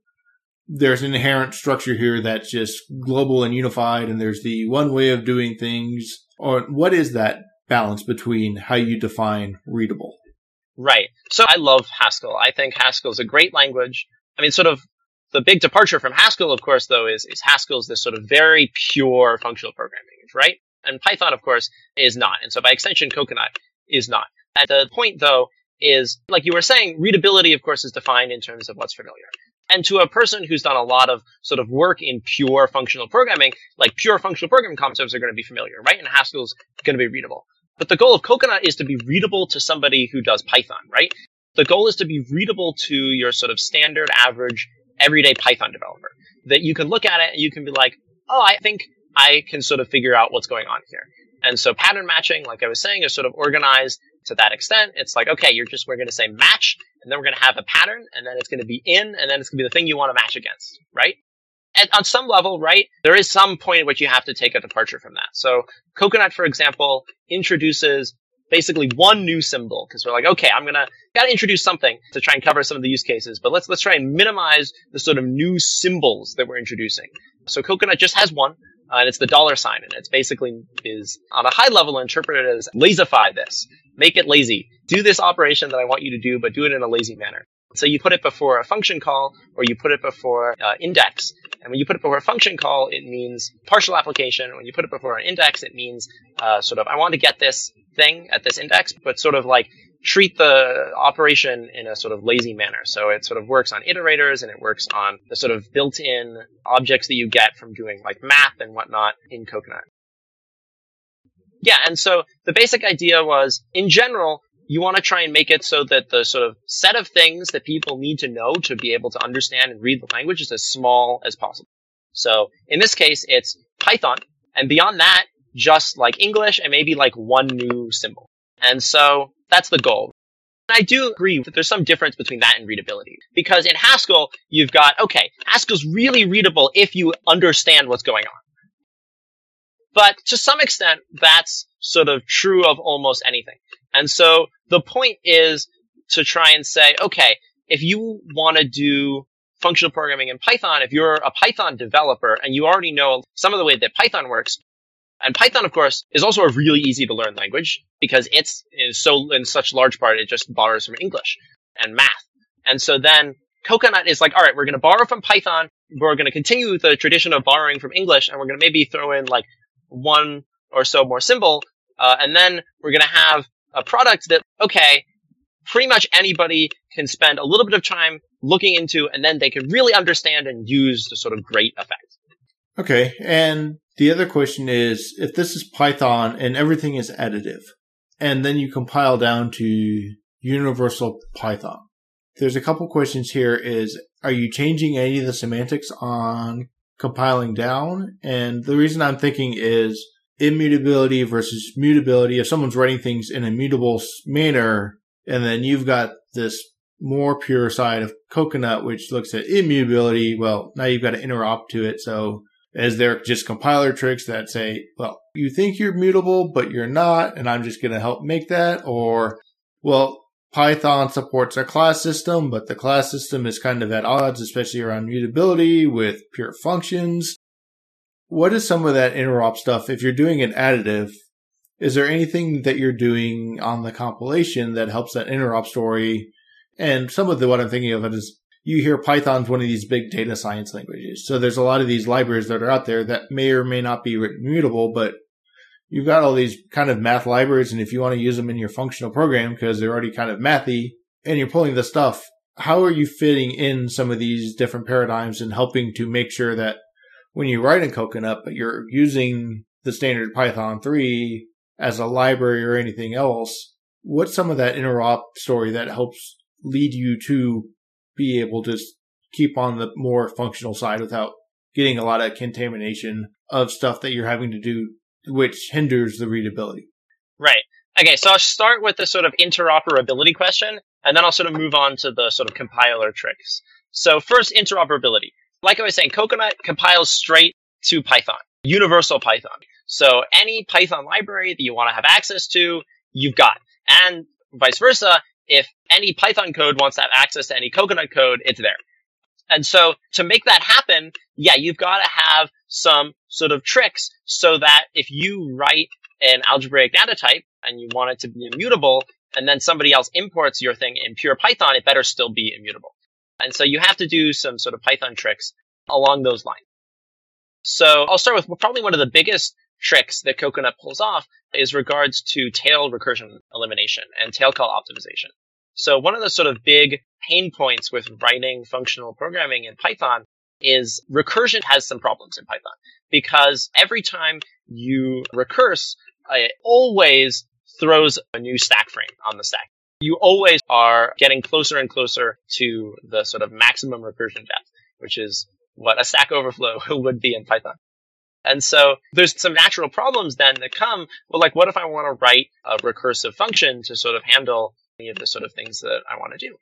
there's an inherent structure here that's just global and unified, and there's the one way of doing things, or what is that balance between how you define readable? Right. So I love Haskell. I think Haskell is a great language. I mean, sort of, the big departure from Haskell, of course, though, is, is Haskell's this sort of very pure functional programming language, right? And Python, of course, is not. And so by extension, Coconut is not. At the point, though, is, like you were saying, readability, of course, is defined in terms of what's familiar. And to a person who's done a lot of sort of work in pure functional programming, like pure functional programming concepts are going to be familiar, right? And Haskell's going to be readable. But the goal of Coconut is to be readable to somebody who does Python, right? The goal is to be readable to your sort of standard average everyday Python developer, that you can look at it and you can be like, oh, I think I can sort of figure out what's going on here. And so pattern matching, like I was saying, is sort of organized to that extent. It's like, okay, you're just, we're going to say match, and then we're going to have a pattern, and then it's going to be in, and then it's going to be the thing you want to match against, right? And on some level, right, there is some point at which you have to take a departure from that. So Coconut, for example, introduces basically one new symbol, because we're like, okay, I'm gonna gotta introduce something to try and cover some of the use cases, but let's let's try and minimize the sort of new symbols that we're introducing. So Coconut just has one, uh, and it's the dollar sign, and it's basically is on a high level interpreted as lazify this, make it lazy, do this operation that I want you to do, but do it in a lazy manner. So you put it before a function call, or you put it before uh, index. And when you put it before a function call, it means partial application. When you put it before an index, it means uh, sort of, I want to get this thing at this index, but sort of like treat the operation in a sort of lazy manner. So it sort of works on iterators, and it works on the sort of built-in objects that you get from doing like math and whatnot in Coconut. Yeah, and so the basic idea was, in general, you want to try and make it so that the sort of set of things that people need to know to be able to understand and read the language is as small as possible. So in this case, it's Python. And beyond that, just like English and maybe like one new symbol. And so that's the goal. And I do agree that there's some difference between that and readability. Because in Haskell, you've got, okay, Haskell's really readable if you understand what's going on. But to some extent, that's sort of true of almost anything. And so the point is to try and say, okay, if you want to do functional programming in Python, if you're a Python developer and you already know some of the way that Python works, and Python, of course, is also a really easy to learn language because it's is so in such large part, it just borrows from English and math. And so then Coconut is like, all right, we're going to borrow from Python. We're going to continue the tradition of borrowing from English, and we're going to maybe throw in like one or so more symbol. Uh, and then we're going to have a product that, okay, pretty much anybody can spend a little bit of time looking into, and then they can really understand and use to sort of great effect. Okay. And The other question is, if this is Python and everything is additive, and then you compile down to universal Python, there's a couple questions here is, are you changing any of the semantics on compiling down? And the reason I'm thinking is immutability versus mutability. If someone's writing things in a mutable manner, and then you've got this more pure side of Coconut, which looks at immutability, well, now you've got to interop to it. So is there just compiler tricks that say, well, you think you're mutable, but you're not, and I'm just going to help make that? Or, well, Python supports a class system, but the class system is kind of at odds, especially around mutability with pure functions. What is some of that interop stuff? If you're doing an additive, is there anything that you're doing on the compilation that helps that interop story? And some of the what I'm thinking of it is you hear Python's one of these big data science languages. So there's a lot of these libraries that are out there that may or may not be written mutable, but you've got all these kind of math libraries, and if you want to use them in your functional program because they're already kind of mathy and you're pulling the stuff, how are you fitting in some of these different paradigms and helping to make sure that when you write in Coconut, but you're using the standard Python three as a library or anything else, what's some of that interop story that helps lead you to be able to keep on the more functional side without getting a lot of contamination of stuff that you're having to do, which hinders the readability? Right. Okay, so I'll start with the sort of interoperability question, and then I'll sort of move on to the sort of compiler tricks. So first, interoperability. Like I was saying, Coconut compiles straight to Python, universal Python. So any Python library that you want to have access to, you've got. And vice versa, if any Python code wants to have access to any Coconut code, it's there. And so to make that happen, yeah, you've got to have some sort of tricks so that if you write an algebraic data type and you want it to be immutable, and then somebody else imports your thing in pure Python, it better still be immutable. And so you have to do some sort of Python tricks along those lines. So I'll start with probably one of the biggest tricks that Coconut pulls off is regards to tail recursion elimination and tail call optimization. So one of the sort of big pain points with writing functional programming in Python is recursion has some problems in Python, because every time you recurse, it always throws a new stack frame on the stack. You always are getting closer and closer to the sort of maximum recursion depth, which is what a Stack Overflow would be in Python. And so there's some natural problems then that come. Well, like, what if I want to write a recursive function to sort of handle any of the sort of things that I want to do?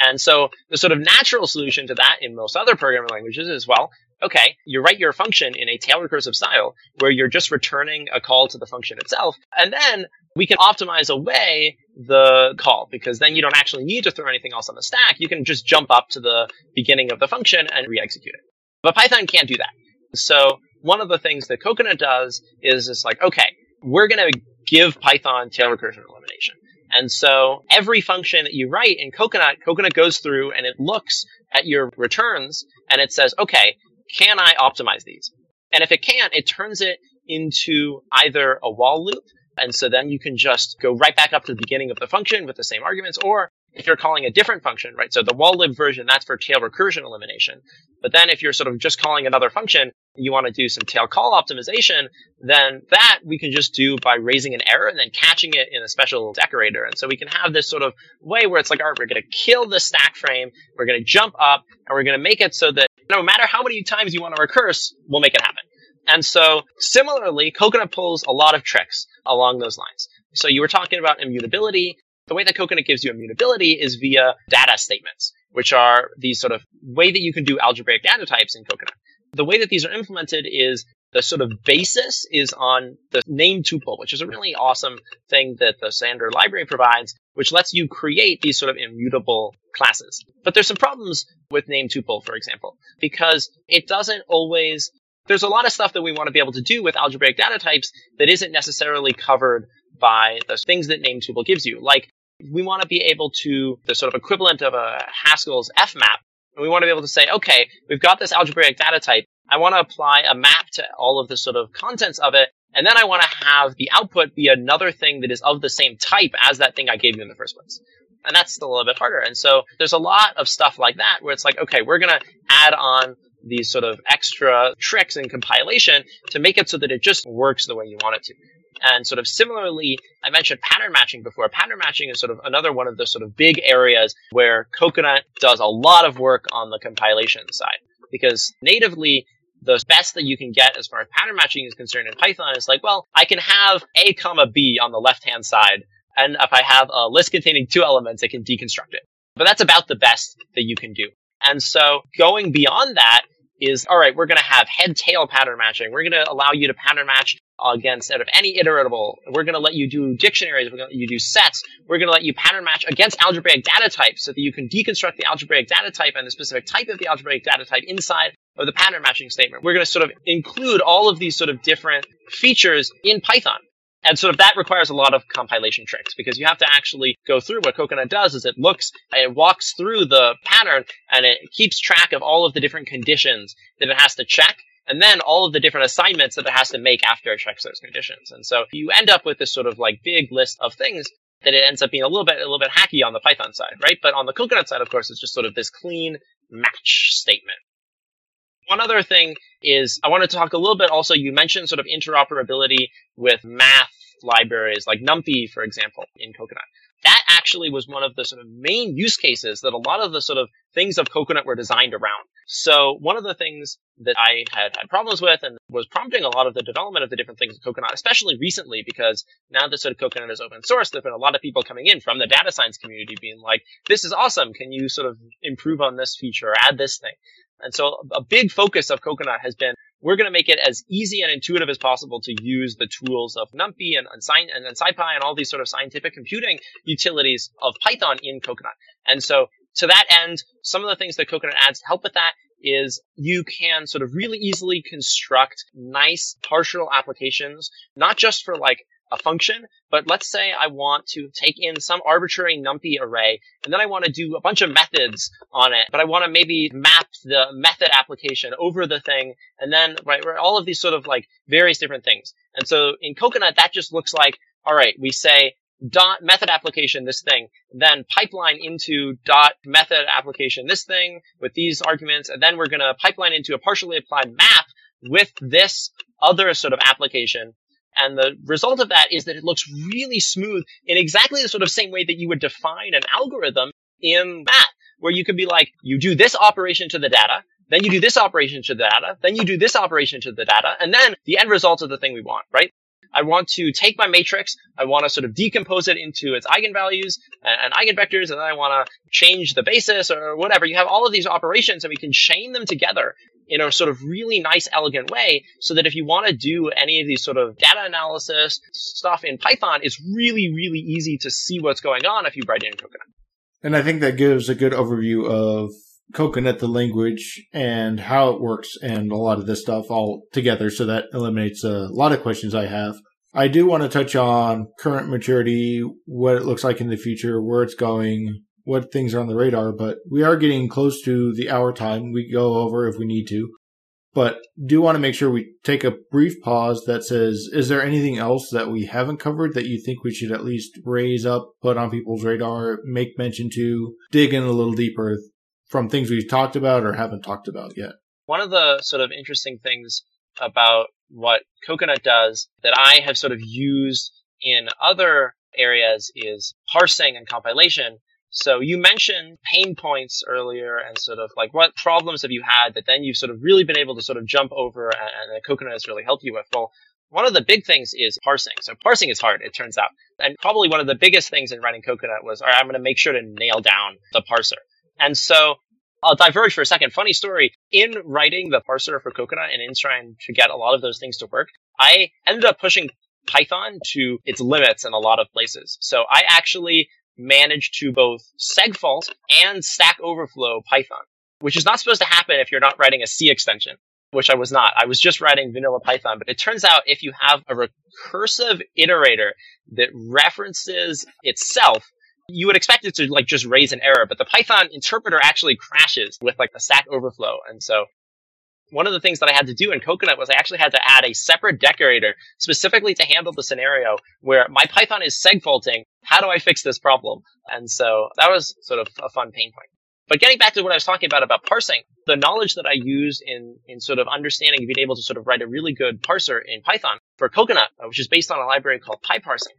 And so the sort of natural solution to that in most other programming languages is, well, okay, you write your function in a tail recursive style where you're just returning a call to the function itself, and then we can optimize away the call, because then you don't actually need to throw anything else on the stack. You can just jump up to the beginning of the function and re-execute it. But Python can't do that. So one of the things that Coconut does is it's like, okay, we're going to give Python tail recursion elimination. And so every function that you write in Coconut, Coconut goes through and it looks at your returns and it says, okay, can I optimize these? And if it can't, it turns it into either a while loop, and so then you can just go right back up to the beginning of the function with the same arguments, or if you're calling a different function, right? So the while loop version, that's for tail recursion elimination. But then if you're sort of just calling another function, you want to do some tail call optimization, then that we can just do by raising an error and then catching it in a special decorator. And so we can have this sort of way where it's like, all right, we're going to kill the stack frame, we're going to jump up, and we're going to make it so that no matter how many times you want to recurse, we'll make it happen. And so similarly, Coconut pulls a lot of tricks along those lines. So you were talking about immutability. The way that Coconut gives you immutability is via data statements, which are the sort of way that you can do algebraic data types in Coconut. The way that these are implemented is the sort of basis is on the name tuple, which is a really awesome thing that the Sander library provides, which lets you create these sort of immutable classes. But there's some problems with name tuple, for example, because it doesn't always... There's a lot of stuff that we want to be able to do with algebraic data types that isn't necessarily covered by the things that name tuple gives you. Like, we want to be able to, the sort of equivalent of a Haskell's F map, and we want to be able to say, okay, we've got this algebraic data type. I want to apply a map to all of the sort of contents of it, and then I want to have the output be another thing that is of the same type as that thing I gave you in the first place. And that's still a little bit harder. And so there's a lot of stuff like that where it's like, okay, we're going to add on these sort of extra tricks in compilation to make it so that it just works the way you want it to. And sort of similarly, I mentioned pattern matching before. Pattern matching is sort of another one of the sort of big areas where Coconut does a lot of work on the compilation side, because natively, the best that you can get as far as pattern matching is concerned in Python is like, well, I can have A comma B on the left-hand side, and if I have a list containing two elements, I can deconstruct it. But that's about the best that you can do. And so going beyond that is, all right, we're going to have head-tail pattern matching. We're going to allow you to pattern match against out of any iteratable. We're going to let you do dictionaries. We're going to let you do sets. We're going to let you pattern match against algebraic data types so that you can deconstruct the algebraic data type and the specific type of the algebraic data type inside of the pattern matching statement. We're going to sort of include all of these sort of different features in Python. And sort of that requires a lot of compilation tricks, because you have to actually go through. What Coconut does is it looks, it walks through the pattern, and it keeps track of all of the different conditions that it has to check, and then all of the different assignments that it has to make after it checks those conditions. And so you end up with this sort of like big list of things that it ends up being a little bit, a little bit hacky on the Python side, right? But on the Coconut side, of course, it's just sort of this clean match statement. One other thing is I want to talk a little bit also, you mentioned sort of interoperability with math libraries like NumPy, for example, in Coconut. That actually was one of the sort of main use cases that a lot of the sort of things of Coconut were designed around. So one of the things that I had had problems with and was prompting a lot of the development of the different things in Coconut, especially recently, because now that sort of Coconut is open source, there have been a lot of people coming in from the data science community being like, this is awesome. Can you sort of improve on this feature or add this thing? And so a big focus of Coconut has been, we're going to make it as easy and intuitive as possible to use the tools of NumPy and, and, and, and SciPy and all these sort of scientific computing utilities of Python in Coconut. And so to that end, some of the things that Coconut adds to help with that is you can sort of really easily construct nice partial applications, not just for like a function, but let's say I want to take in some arbitrary NumPy array, and then I want to do a bunch of methods on it, but I want to maybe map the method application over the thing, and then right, all of these sort of like various different things. And so in Coconut, that just looks like, all right, we say dot method application, this thing, then pipeline into dot method application, this thing with these arguments, and then we're going to pipeline into a partially applied map with this other sort of application. And the result of that is that it looks really smooth in exactly the sort of same way that you would define an algorithm in math, where you could be like, you do this operation to the data, then you do this operation to the data, then you do this operation to the data, and then the end result is the thing we want, right? I want to take my matrix, I want to sort of decompose it into its eigenvalues and, and eigenvectors, and then I want to change the basis or whatever. You have all of these operations, and we can chain them together in a sort of really nice, elegant way, so that if you want to do any of these sort of data analysis stuff in Python, it's really, really easy to see what's going on if you write it in Coconut. And I think that gives a good overview of Coconut, the language, and how it works, and a lot of this stuff all together. So that eliminates a lot of questions I have. I do want to touch on current maturity, what it looks like in the future, where it's going, what things are on the radar, but we are getting close to the hour time. We go over if we need to, but do want to make sure we take a brief pause that says, is there anything else that we haven't covered that you think we should at least raise up, put on people's radar, make mention to, dig in a little deeper from things we've talked about or haven't talked about yet? One of the sort of interesting things about what Coconut does that I have sort of used in other areas is parsing and compilation. So you mentioned pain points earlier and sort of like what problems have you had that then you've sort of really been able to sort of jump over and, and that Coconut has really helped you with. Well, one of the big things is parsing. So parsing is hard, it turns out. And probably one of the biggest things in writing Coconut was, all right, I'm going to make sure to nail down the parser. And so I'll diverge for a second. Funny story. In writing the parser for Coconut and in trying to get a lot of those things to work, I ended up pushing Python to its limits in a lot of places. So I actually managed to both segfault and Stack Overflow Python, which is not supposed to happen if you're not writing a C extension, which I was not. I was just writing vanilla Python. But it turns out if you have a recursive iterator that references itself, you would expect it to like just raise an error, but the Python interpreter actually crashes with like the Stack Overflow. And so one of the things that I had to do in Coconut was I actually had to add a separate decorator specifically to handle the scenario where my Python is segfaulting. How do I fix this problem? And so that was sort of a fun pain point. But getting back to what I was talking about, about parsing, the knowledge that I use in, in sort of understanding, being able to sort of write a really good parser in Python for Coconut, which is based on a library called PyParsing,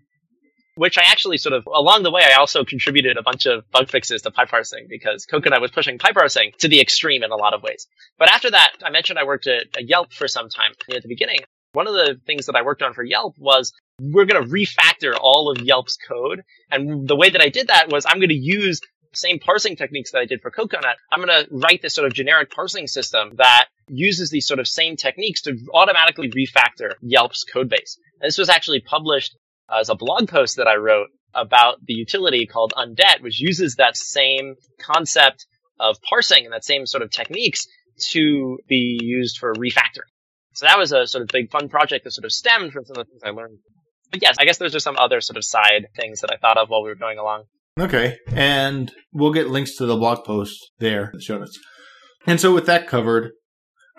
which I actually sort of, along the way, I also contributed a bunch of bug fixes to PyParsing because Coconut was pushing PyParsing to the extreme in a lot of ways. But after that, I mentioned I worked at Yelp for some time at the beginning. One of the things that I worked on for Yelp was we're going to refactor all of Yelp's code. And the way that I did that was I'm going to use the same parsing techniques that I did for Coconut. I'm going to write this sort of generic parsing system that uses these sort of same techniques to automatically refactor Yelp's code base. And this was actually published as a blog post that I wrote about the utility called Undead, which uses that same concept of parsing and that same sort of techniques to be used for refactoring. So that was a sort of big fun project that sort of stemmed from some of the things I learned. But yes, I guess there's just some other sort of side things that I thought of while we were going along. Okay. And we'll get links to the blog post there in the show notes. And so with that covered,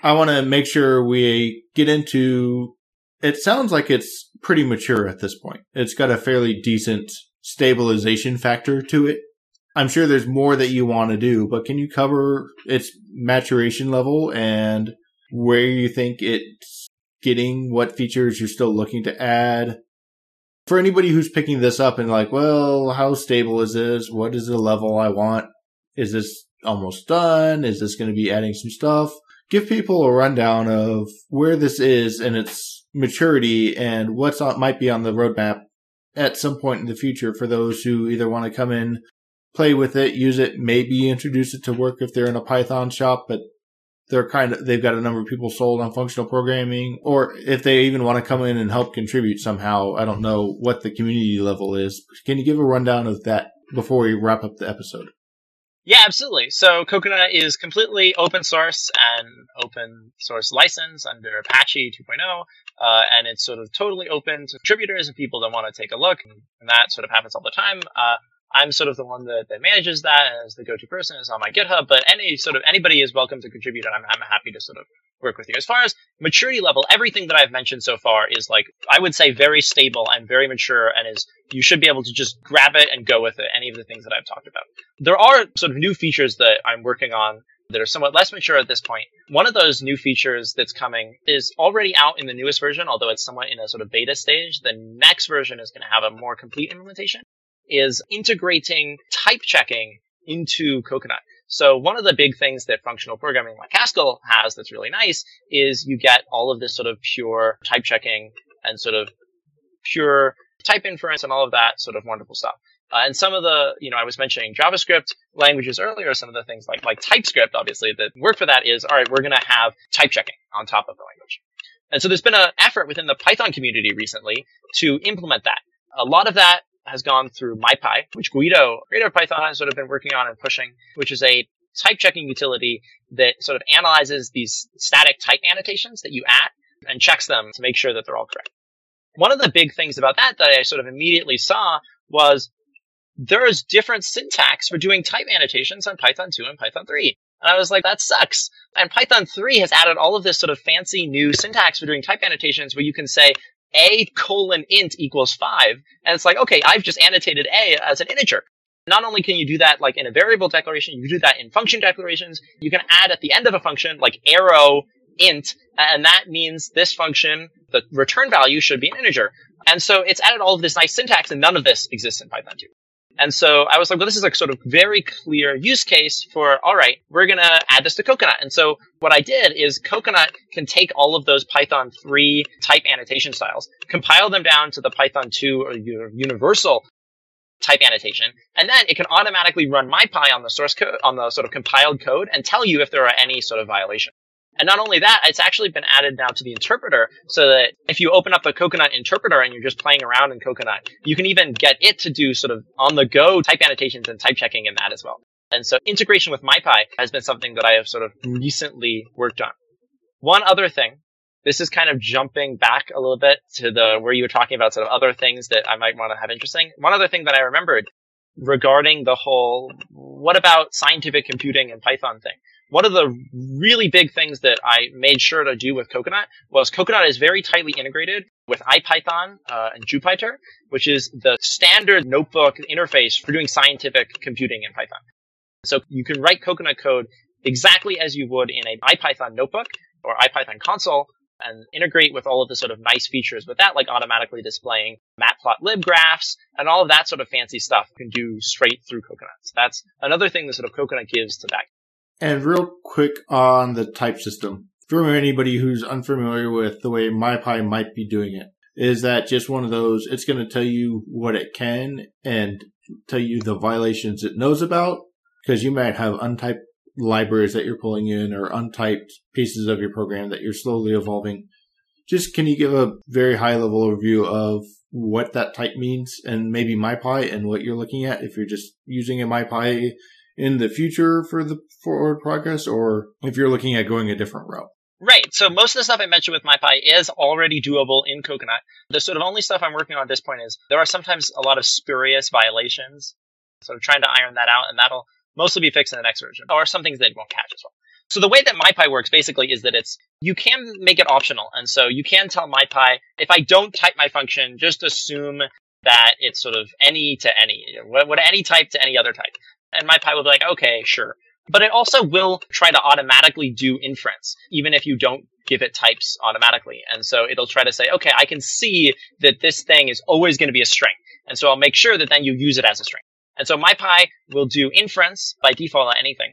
I want to make sure we get into, it sounds like it's pretty mature at this point. It's got a fairly decent stabilization factor to it. I'm sure there's more that you want to do, but can you cover its maturation level and where you think it's getting, what features you're still looking to add? For anybody who's picking this up and like, well, how stable is this? What is the level I want? Is this almost done? Is this going to be adding some stuff? Give people a rundown of where this is and its maturity and what's on, might be on the roadmap at some point in the future for those who either want to come in, play with it, use it, maybe introduce it to work if they're in a Python shop, but they're kind of, they've got a number of people sold on functional programming, or if they even want to come in and help contribute somehow. I don't know what the community level is. Can you give a rundown of that before we wrap up the episode? Yeah, absolutely. So Coconut is completely open source and open source license under Apache two point oh, uh, and it's sort of totally open to contributors and people that want to take a look, and that sort of happens all the time. Uh, I'm sort of the one that, that manages that as the go-to person. It's on my GitHub, but any sort of anybody is welcome to contribute, and I'm, I'm happy to sort of work with you. As far as maturity level, everything that I've mentioned so far is, like, I would say very stable and very mature, and is you should be able to just grab it and go with it, any of the things that I've talked about. There are sort of new features that I'm working on that are somewhat less mature at this point. One of those new features that's coming is already out in the newest version, although it's somewhat in a sort of beta stage. The next version is going to have a more complete implementation, is integrating type checking into Coconut. So one of the big things that functional programming like Haskell has that's really nice is you get all of this sort of pure type checking and sort of pure type inference and all of that sort of wonderful stuff. Uh, and some of the, you know, I was mentioning JavaScript languages earlier, some of the things like like TypeScript, obviously, that work for that is, all right, we're going to have type checking on top of the language. And so there's been an effort within the Python community recently to implement that. A lot of that has gone through MyPy, which Guido, creator of Python, has sort of been working on and pushing, which is a type checking utility that sort of analyzes these static type annotations that you add and checks them to make sure that they're all correct. One of the big things about that that I sort of immediately saw was there is different syntax for doing type annotations on Python two and Python three. And I was like, that sucks. And Python three has added all of this sort of fancy new syntax for doing type annotations where you can say, A colon int equals five. And it's like, okay, I've just annotated A as an integer. Not only can you do that like in a variable declaration, you do that in function declarations. You can add at the end of a function like arrow int, and that means this function, the return value should be an integer. And so it's added all of this nice syntax, and none of this exists in Python two. And so I was like, well, this is a sort of very clear use case for, all right, we're going to add this to Coconut. And so what I did is Coconut can take all of those Python three type annotation styles, compile them down to the Python two or universal type annotation, and then it can automatically run MyPy on the source code, on the sort of compiled code, and tell you if there are any sort of violations. And not only that, it's actually been added now to the interpreter so that if you open up the Coconut interpreter and you're just playing around in Coconut, you can even get it to do sort of on-the-go type annotations and type checking in that as well. And so integration with MyPy has been something that I have sort of recently worked on. One other thing, this is kind of jumping back a little bit to the where you were talking about sort of other things that I might want to have interesting. One other thing that I remembered regarding the whole, what about scientific computing and Python thing? One of the really big things that I made sure to do with Coconut was Coconut is very tightly integrated with IPython uh, and Jupyter, which is the standard notebook interface for doing scientific computing in Python. So you can write Coconut code exactly as you would in an IPython notebook or IPython console and integrate with all of the sort of nice features with that, like automatically displaying matplotlib graphs and all of that sort of fancy stuff you can do straight through Coconut. So that's another thing that sort of Coconut gives to that. And real quick on the type system, for anybody who's unfamiliar with the way MyPy might be doing it, is that just one of those, it's going to tell you what it can and tell you the violations it knows about, because you might have untyped libraries that you're pulling in or untyped pieces of your program that you're slowly evolving. Just can you give a very high-level overview of what that type means and maybe MyPy and what you're looking at if you're just using a MyPy in the future for the forward progress or if you're looking at going a different route? Right. So most of the stuff I mentioned with MyPy is already doable in Coconut. The sort of only stuff I'm working on at this point is there are sometimes a lot of spurious violations. So I'm trying to iron that out, and that'll mostly be fixed in the next version, or some things that it won't catch as well. So the way that MyPy works basically is that it's you can make it optional. And so you can tell MyPy, if I don't type my function, just assume that it's sort of any to any, what any type to any other type. And MyPy will be like, okay, sure. But it also will try to automatically do inference, even if you don't give it types automatically. And so it'll try to say, okay, I can see that this thing is always going to be a string. And so I'll make sure that then you use it as a string. And so MyPy will do inference by default on anything.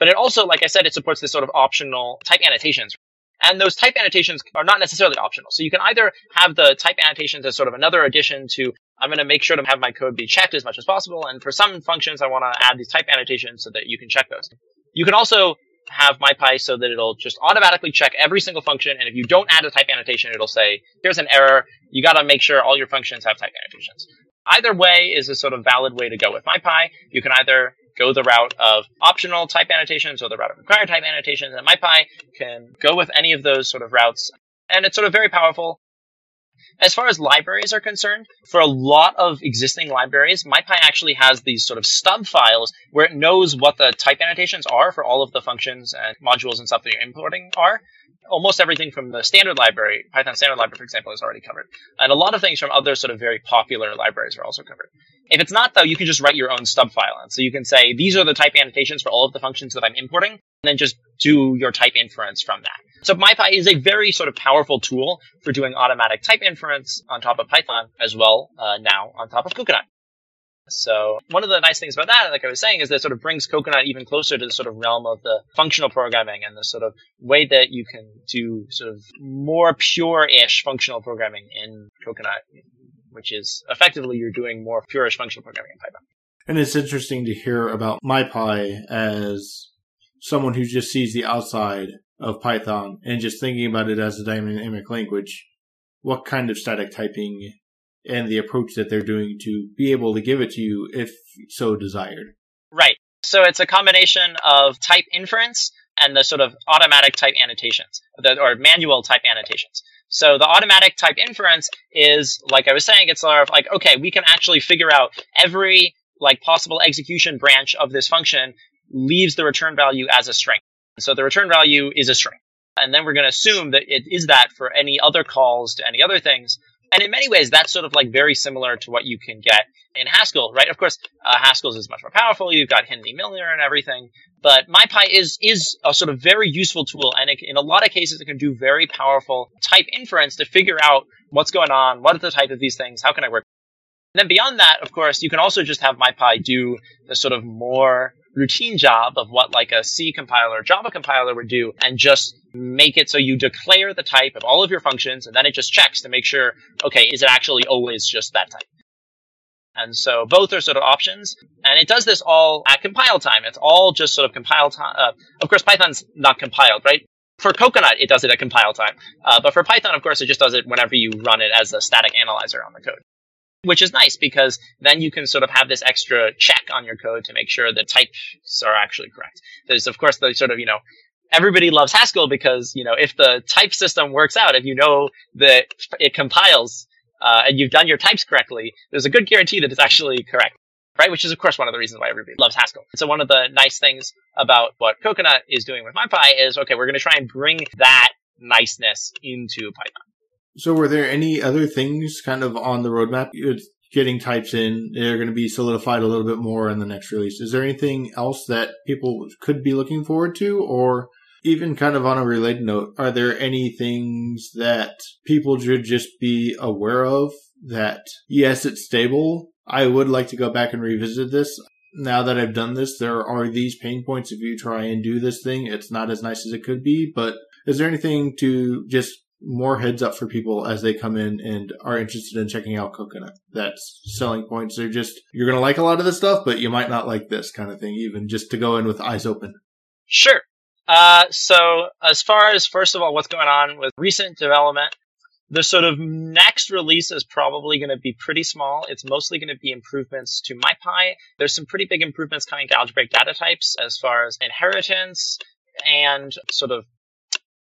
But it also, like I said, it supports this sort of optional type annotations. And those type annotations are not necessarily optional. So you can either have the type annotations as sort of another addition to, I'm going to make sure to have my code be checked as much as possible. And for some functions, I want to add these type annotations so that you can check those. You can also have MyPy so that it'll just automatically check every single function. And if you don't add a type annotation, it'll say, here's an error. You got to make sure all your functions have type annotations. Either way is a sort of valid way to go with MyPy. You can either go the route of optional type annotations or the route of required type annotations. And MyPy can go with any of those sort of routes. And it's sort of very powerful. As far as libraries are concerned, for a lot of existing libraries, MyPy actually has these sort of stub files where it knows what the type annotations are for all of the functions and modules and stuff that you're importing are. Almost everything from the standard library, Python standard library, for example, is already covered. And a lot of things from other sort of very popular libraries are also covered. If it's not, though, you can just write your own stub file. And so you can say, these are the type annotations for all of the functions that I'm importing, and then just do your type inference from that. So MyPy is a very sort of powerful tool for doing automatic type inference on top of Python as well, uh, now on top of Coconut. So one of the nice things about that, like I was saying, is that it sort of brings Coconut even closer to the sort of realm of the functional programming and the sort of way that you can do sort of more pure-ish functional programming in Coconut, which is effectively you're doing more pure-ish functional programming in Python. And it's interesting to hear about MyPy as someone who just sees the outside of Python and just thinking about it as a dynamic language, what kind of static typing and the approach that they're doing to be able to give it to you if so desired. Right. So it's a combination of type inference and the sort of automatic type annotations, or manual type annotations. So the automatic type inference is, like I was saying, it's sort of like, okay, we can actually figure out every like possible execution branch of this function leaves the return value as a string. So the return value is a string. And then we're going to assume that it is that for any other calls to any other things. And in many ways, that's sort of like very similar to what you can get in Haskell, right? Of course, uh, Haskell's is much more powerful. You've got Hindley-Milner and everything. But MyPy is is a sort of very useful tool. And it, in a lot of cases, it can do very powerful type inference to figure out what's going on, what is the type of these things, how can I work? And then beyond that, of course, you can also just have MyPy do the sort of more routine job of what like a C compiler or Java compiler would do and just make it so you declare the type of all of your functions and then it just checks to make sure, okay, is it actually always just that type? And so both are sort of options. And it does this all at compile time. It's all just sort of compile time. Uh, of course, Python's not compiled, right? For Coconut, it does it at compile time. Uh, but for Python, of course, it just does it whenever you run it as a static analyzer on the code. Which is nice because then you can sort of have this extra check on your code to make sure the types are actually correct. There's, of course, the sort of, you know, everybody loves Haskell because, you know, if the type system works out, if you know that it compiles uh, and you've done your types correctly, there's a good guarantee that it's actually correct, right? Which is, of course, one of the reasons why everybody loves Haskell. So one of the nice things about what Coconut is doing with MyPy is, okay, we're going to try and bring that niceness into Python. So were there any other things kind of on the roadmap? It's getting types in. They're going to be solidified a little bit more in the next release. Is there anything else that people could be looking forward to? Or even kind of on a related note, are there any things that people should just be aware of that, yes, it's stable? I would like to go back and revisit this. Now that I've done this, there are these pain points. If you try and do this thing, it's not as nice as it could be. But is there anything to just more heads up for people as they come in and are interested in checking out Coconut? That's selling points. They're just, you're going to like a lot of this stuff, but you might not like this kind of thing, even just to go in with eyes open. Sure. Uh, so as far as, first of all, what's going on with recent development, the sort of next release is probably going to be pretty small. It's mostly going to be improvements to MyPy. There's some pretty big improvements coming to algebraic data types as far as inheritance and sort of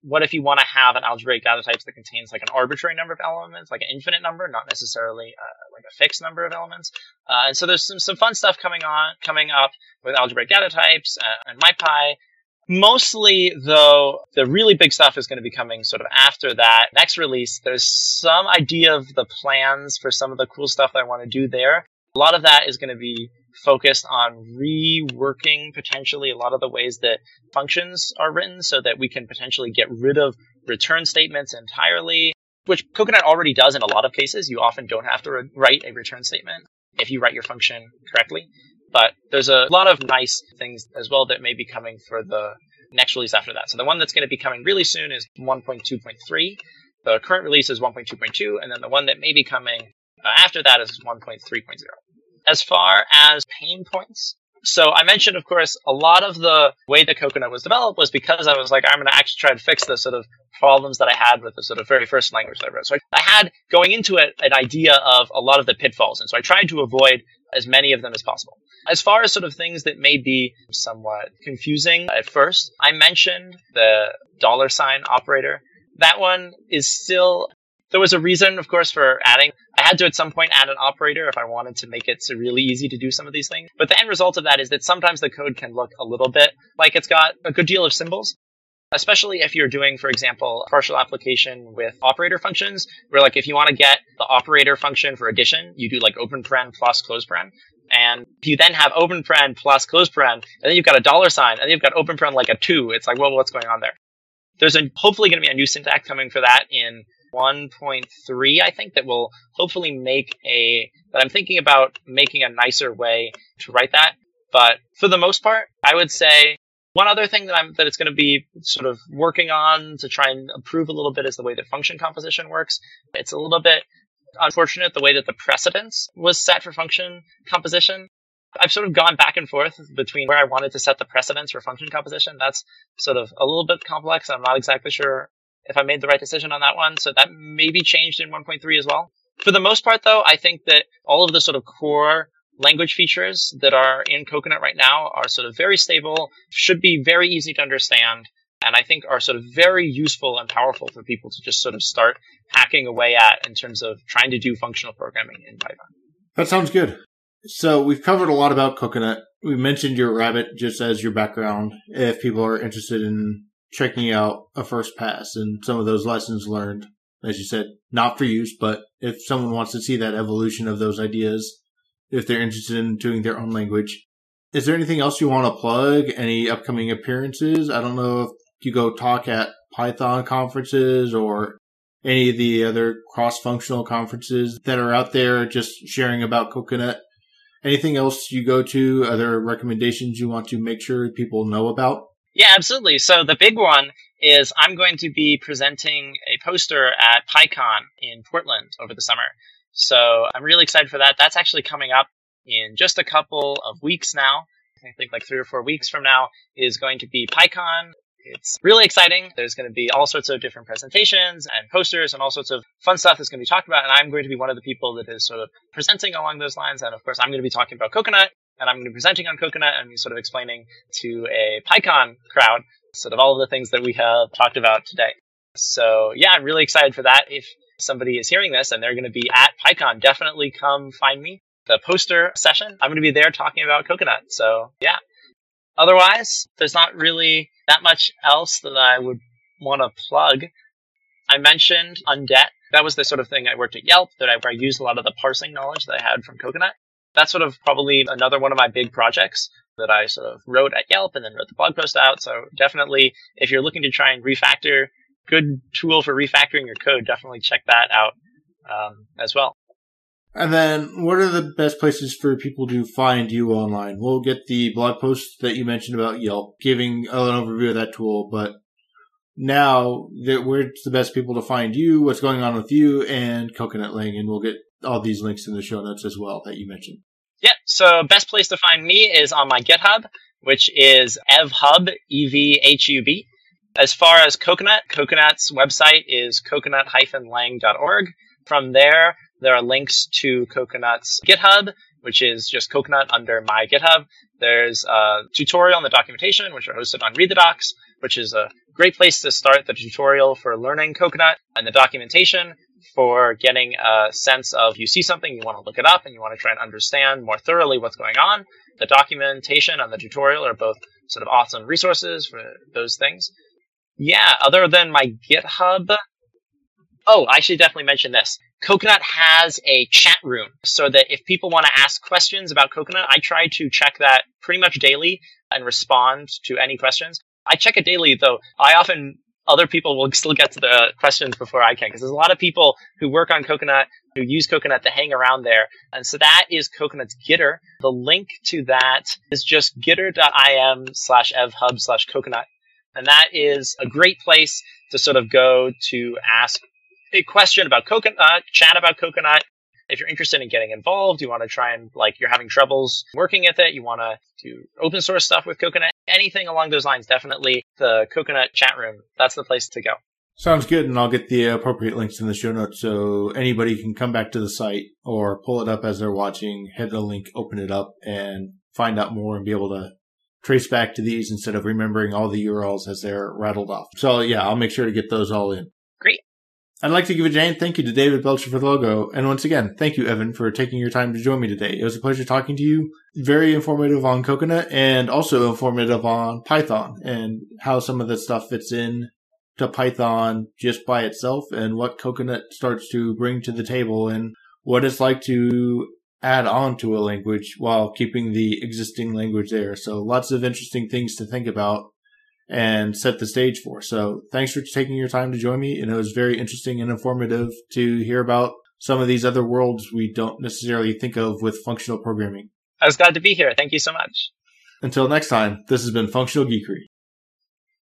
what if you want to have an algebraic data type that contains like an arbitrary number of elements, like an infinite number, not necessarily uh, like a fixed number of elements. Uh, and so there's some, some fun stuff coming on, coming up with algebraic data types uh, and MyPy. Mostly, though, the really big stuff is going to be coming sort of after that next release. There's some idea of the plans for some of the cool stuff that I want to do there. A lot of that is going to be focused on reworking potentially a lot of the ways that functions are written so that we can potentially get rid of return statements entirely, which Coconut already does in a lot of cases. You often don't have to re- write a return statement if you write your function correctly. But there's a lot of nice things as well that may be coming for the next release after that. So the one that's going to be coming really soon is one point two point three. The current release is one point two point two. And then the one that may be coming after that is one point three point zero. As far as pain points, so I mentioned, of course, a lot of the way that Coconut was developed was because I was like, I'm going to actually try to fix the sort of problems that I had with the sort of very first language that I wrote. So I had, going into it, an idea of a lot of the pitfalls. And so I tried to avoid as many of them as possible. As far as sort of things that may be somewhat confusing at first, I mentioned the dollar sign operator. That one is still, there was a reason, of course, for adding. I had to at some point add an operator if I wanted to make it so really easy to do some of these things. But the end result of that is that sometimes the code can look a little bit like it's got a good deal of symbols, especially if you're doing, for example, partial application with operator functions, where like if you want to get the operator function for addition, you do like open paren plus close paren. And if you then have open paren plus close paren, and then you've got a dollar sign, and you've got open paren like a two, it's like, well, what's going on there? There's a, hopefully going to be a new syntax coming for that in one point three, I think, that will hopefully make a, that I'm thinking about making a nicer way to write that. But for the most part, I would say one other thing that I'm that it's going to be sort of working on to try and improve a little bit is the way that function composition works. It's a little bit unfortunate the way that the precedence was set for function composition. I've sort of gone back and forth between where I wanted to set the precedence for function composition. That's sort of a little bit complex. I'm not exactly sure if I made the right decision on that one. So that may be changed in one point three as well. For the most part, though, I think that all of the sort of core language features that are in Coconut right now are sort of very stable, should be very easy to understand, and I think are sort of very useful and powerful for people to just sort of start hacking away at in terms of trying to do functional programming in Python. That sounds good. So we've covered a lot about Coconut. We mentioned your Rabbit just as your background, if people are interested in checking out a first pass and some of those lessons learned, as you said, not for use, but if someone wants to see that evolution of those ideas, if they're interested in doing their own language. Is there anything else you want to plug? Any upcoming appearances? I don't know if you go talk at Python conferences or any of the other cross-functional conferences that are out there just sharing about Coconut. Anything else you go to? Other recommendations you want to make sure people know about? Yeah, absolutely. So the big one is I'm going to be presenting a poster at PyCon in Portland over the summer. So I'm really excited for that. That's actually coming up in just a couple of weeks now. I think like three or four weeks from now is going to be PyCon. It's really exciting. There's going to be all sorts of different presentations and posters and all sorts of fun stuff that's going to be talked about. And I'm going to be one of the people that is sort of presenting along those lines. And of course, I'm going to be talking about Coconut, and I'm going to be presenting on Coconut and sort of explaining to a PyCon crowd sort of all of the things that we have talked about today. So yeah, I'm really excited for that. If somebody is hearing this and they're going to be at PyCon, definitely come find me. The poster session, I'm going to be there talking about Coconut. So yeah. Otherwise, there's not really that much else that I would want to plug. I mentioned Undead. That was the sort of thing I worked at Yelp, that I, where I used a lot of the parsing knowledge that I had from Coconut. That's sort of probably another one of my big projects that I sort of wrote at Yelp and then wrote the blog post out. So definitely, if you're looking to try and refactor, good tool for refactoring your code, definitely check that out um, as well. And then what are the best places for people to find you online? We'll get the blog post that you mentioned about Yelp, giving an overview of that tool, but now, where's the best people to find you, what's going on with you, and Coconut Lang, and we'll get all these links in the show notes as well that you mentioned. Yeah, so best place to find me is on my GitHub, which is evhub, E V H U B. As far as Coconut, Coconut's website is coconut dash lang dot org. From there, there are links to Coconut's GitHub, which is just Coconut under my GitHub. There's a tutorial on the documentation, which are hosted on Read the Docs, which is a great place to start the tutorial for learning Coconut, and the documentation for getting a sense of, you see something, you want to look it up, and you want to try and understand more thoroughly what's going on. The documentation and the tutorial are both sort of awesome resources for those things. Yeah, other than my GitHub, oh, I should definitely mention this. Coconut has a chat room so that if people want to ask questions about Coconut, I try to check that pretty much daily and respond to any questions. I check it daily, though. I often, other people will still get to the questions before I can, because there's a lot of people who work on Coconut, who use Coconut to hang around there. And so that is Coconut's Gitter. The link to that is just gitter.im slash evhub slash coconut. And that is a great place to sort of go to ask a question about Coconut, chat about Coconut. If you're interested in getting involved, you want to try and, like, you're having troubles working at it, you want to do open source stuff with Coconut, anything along those lines, definitely the Coconut chat room. That's the place to go. Sounds good, and I'll get the appropriate links in the show notes so anybody can come back to the site or pull it up as they're watching, head to the link, open it up, and find out more and be able to trace back to these instead of remembering all the U R Ls as they're rattled off. So, yeah, I'll make sure to get those all in. Great. I'd like to give a giant thank you to David Belcher for the logo. And once again, thank you, Evan, for taking your time to join me today. It was a pleasure talking to you. Very informative on Coconut and also informative on Python and how some of the stuff fits in to Python just by itself and what Coconut starts to bring to the table and what it's like to add on to a language while keeping the existing language there. So lots of interesting things to think about and set the stage for. So thanks for taking your time to join me. And it was very interesting and informative to hear about some of these other worlds we don't necessarily think of with functional programming. I was glad to be here. Thank you so much. Until next time, this has been Functional Geekery.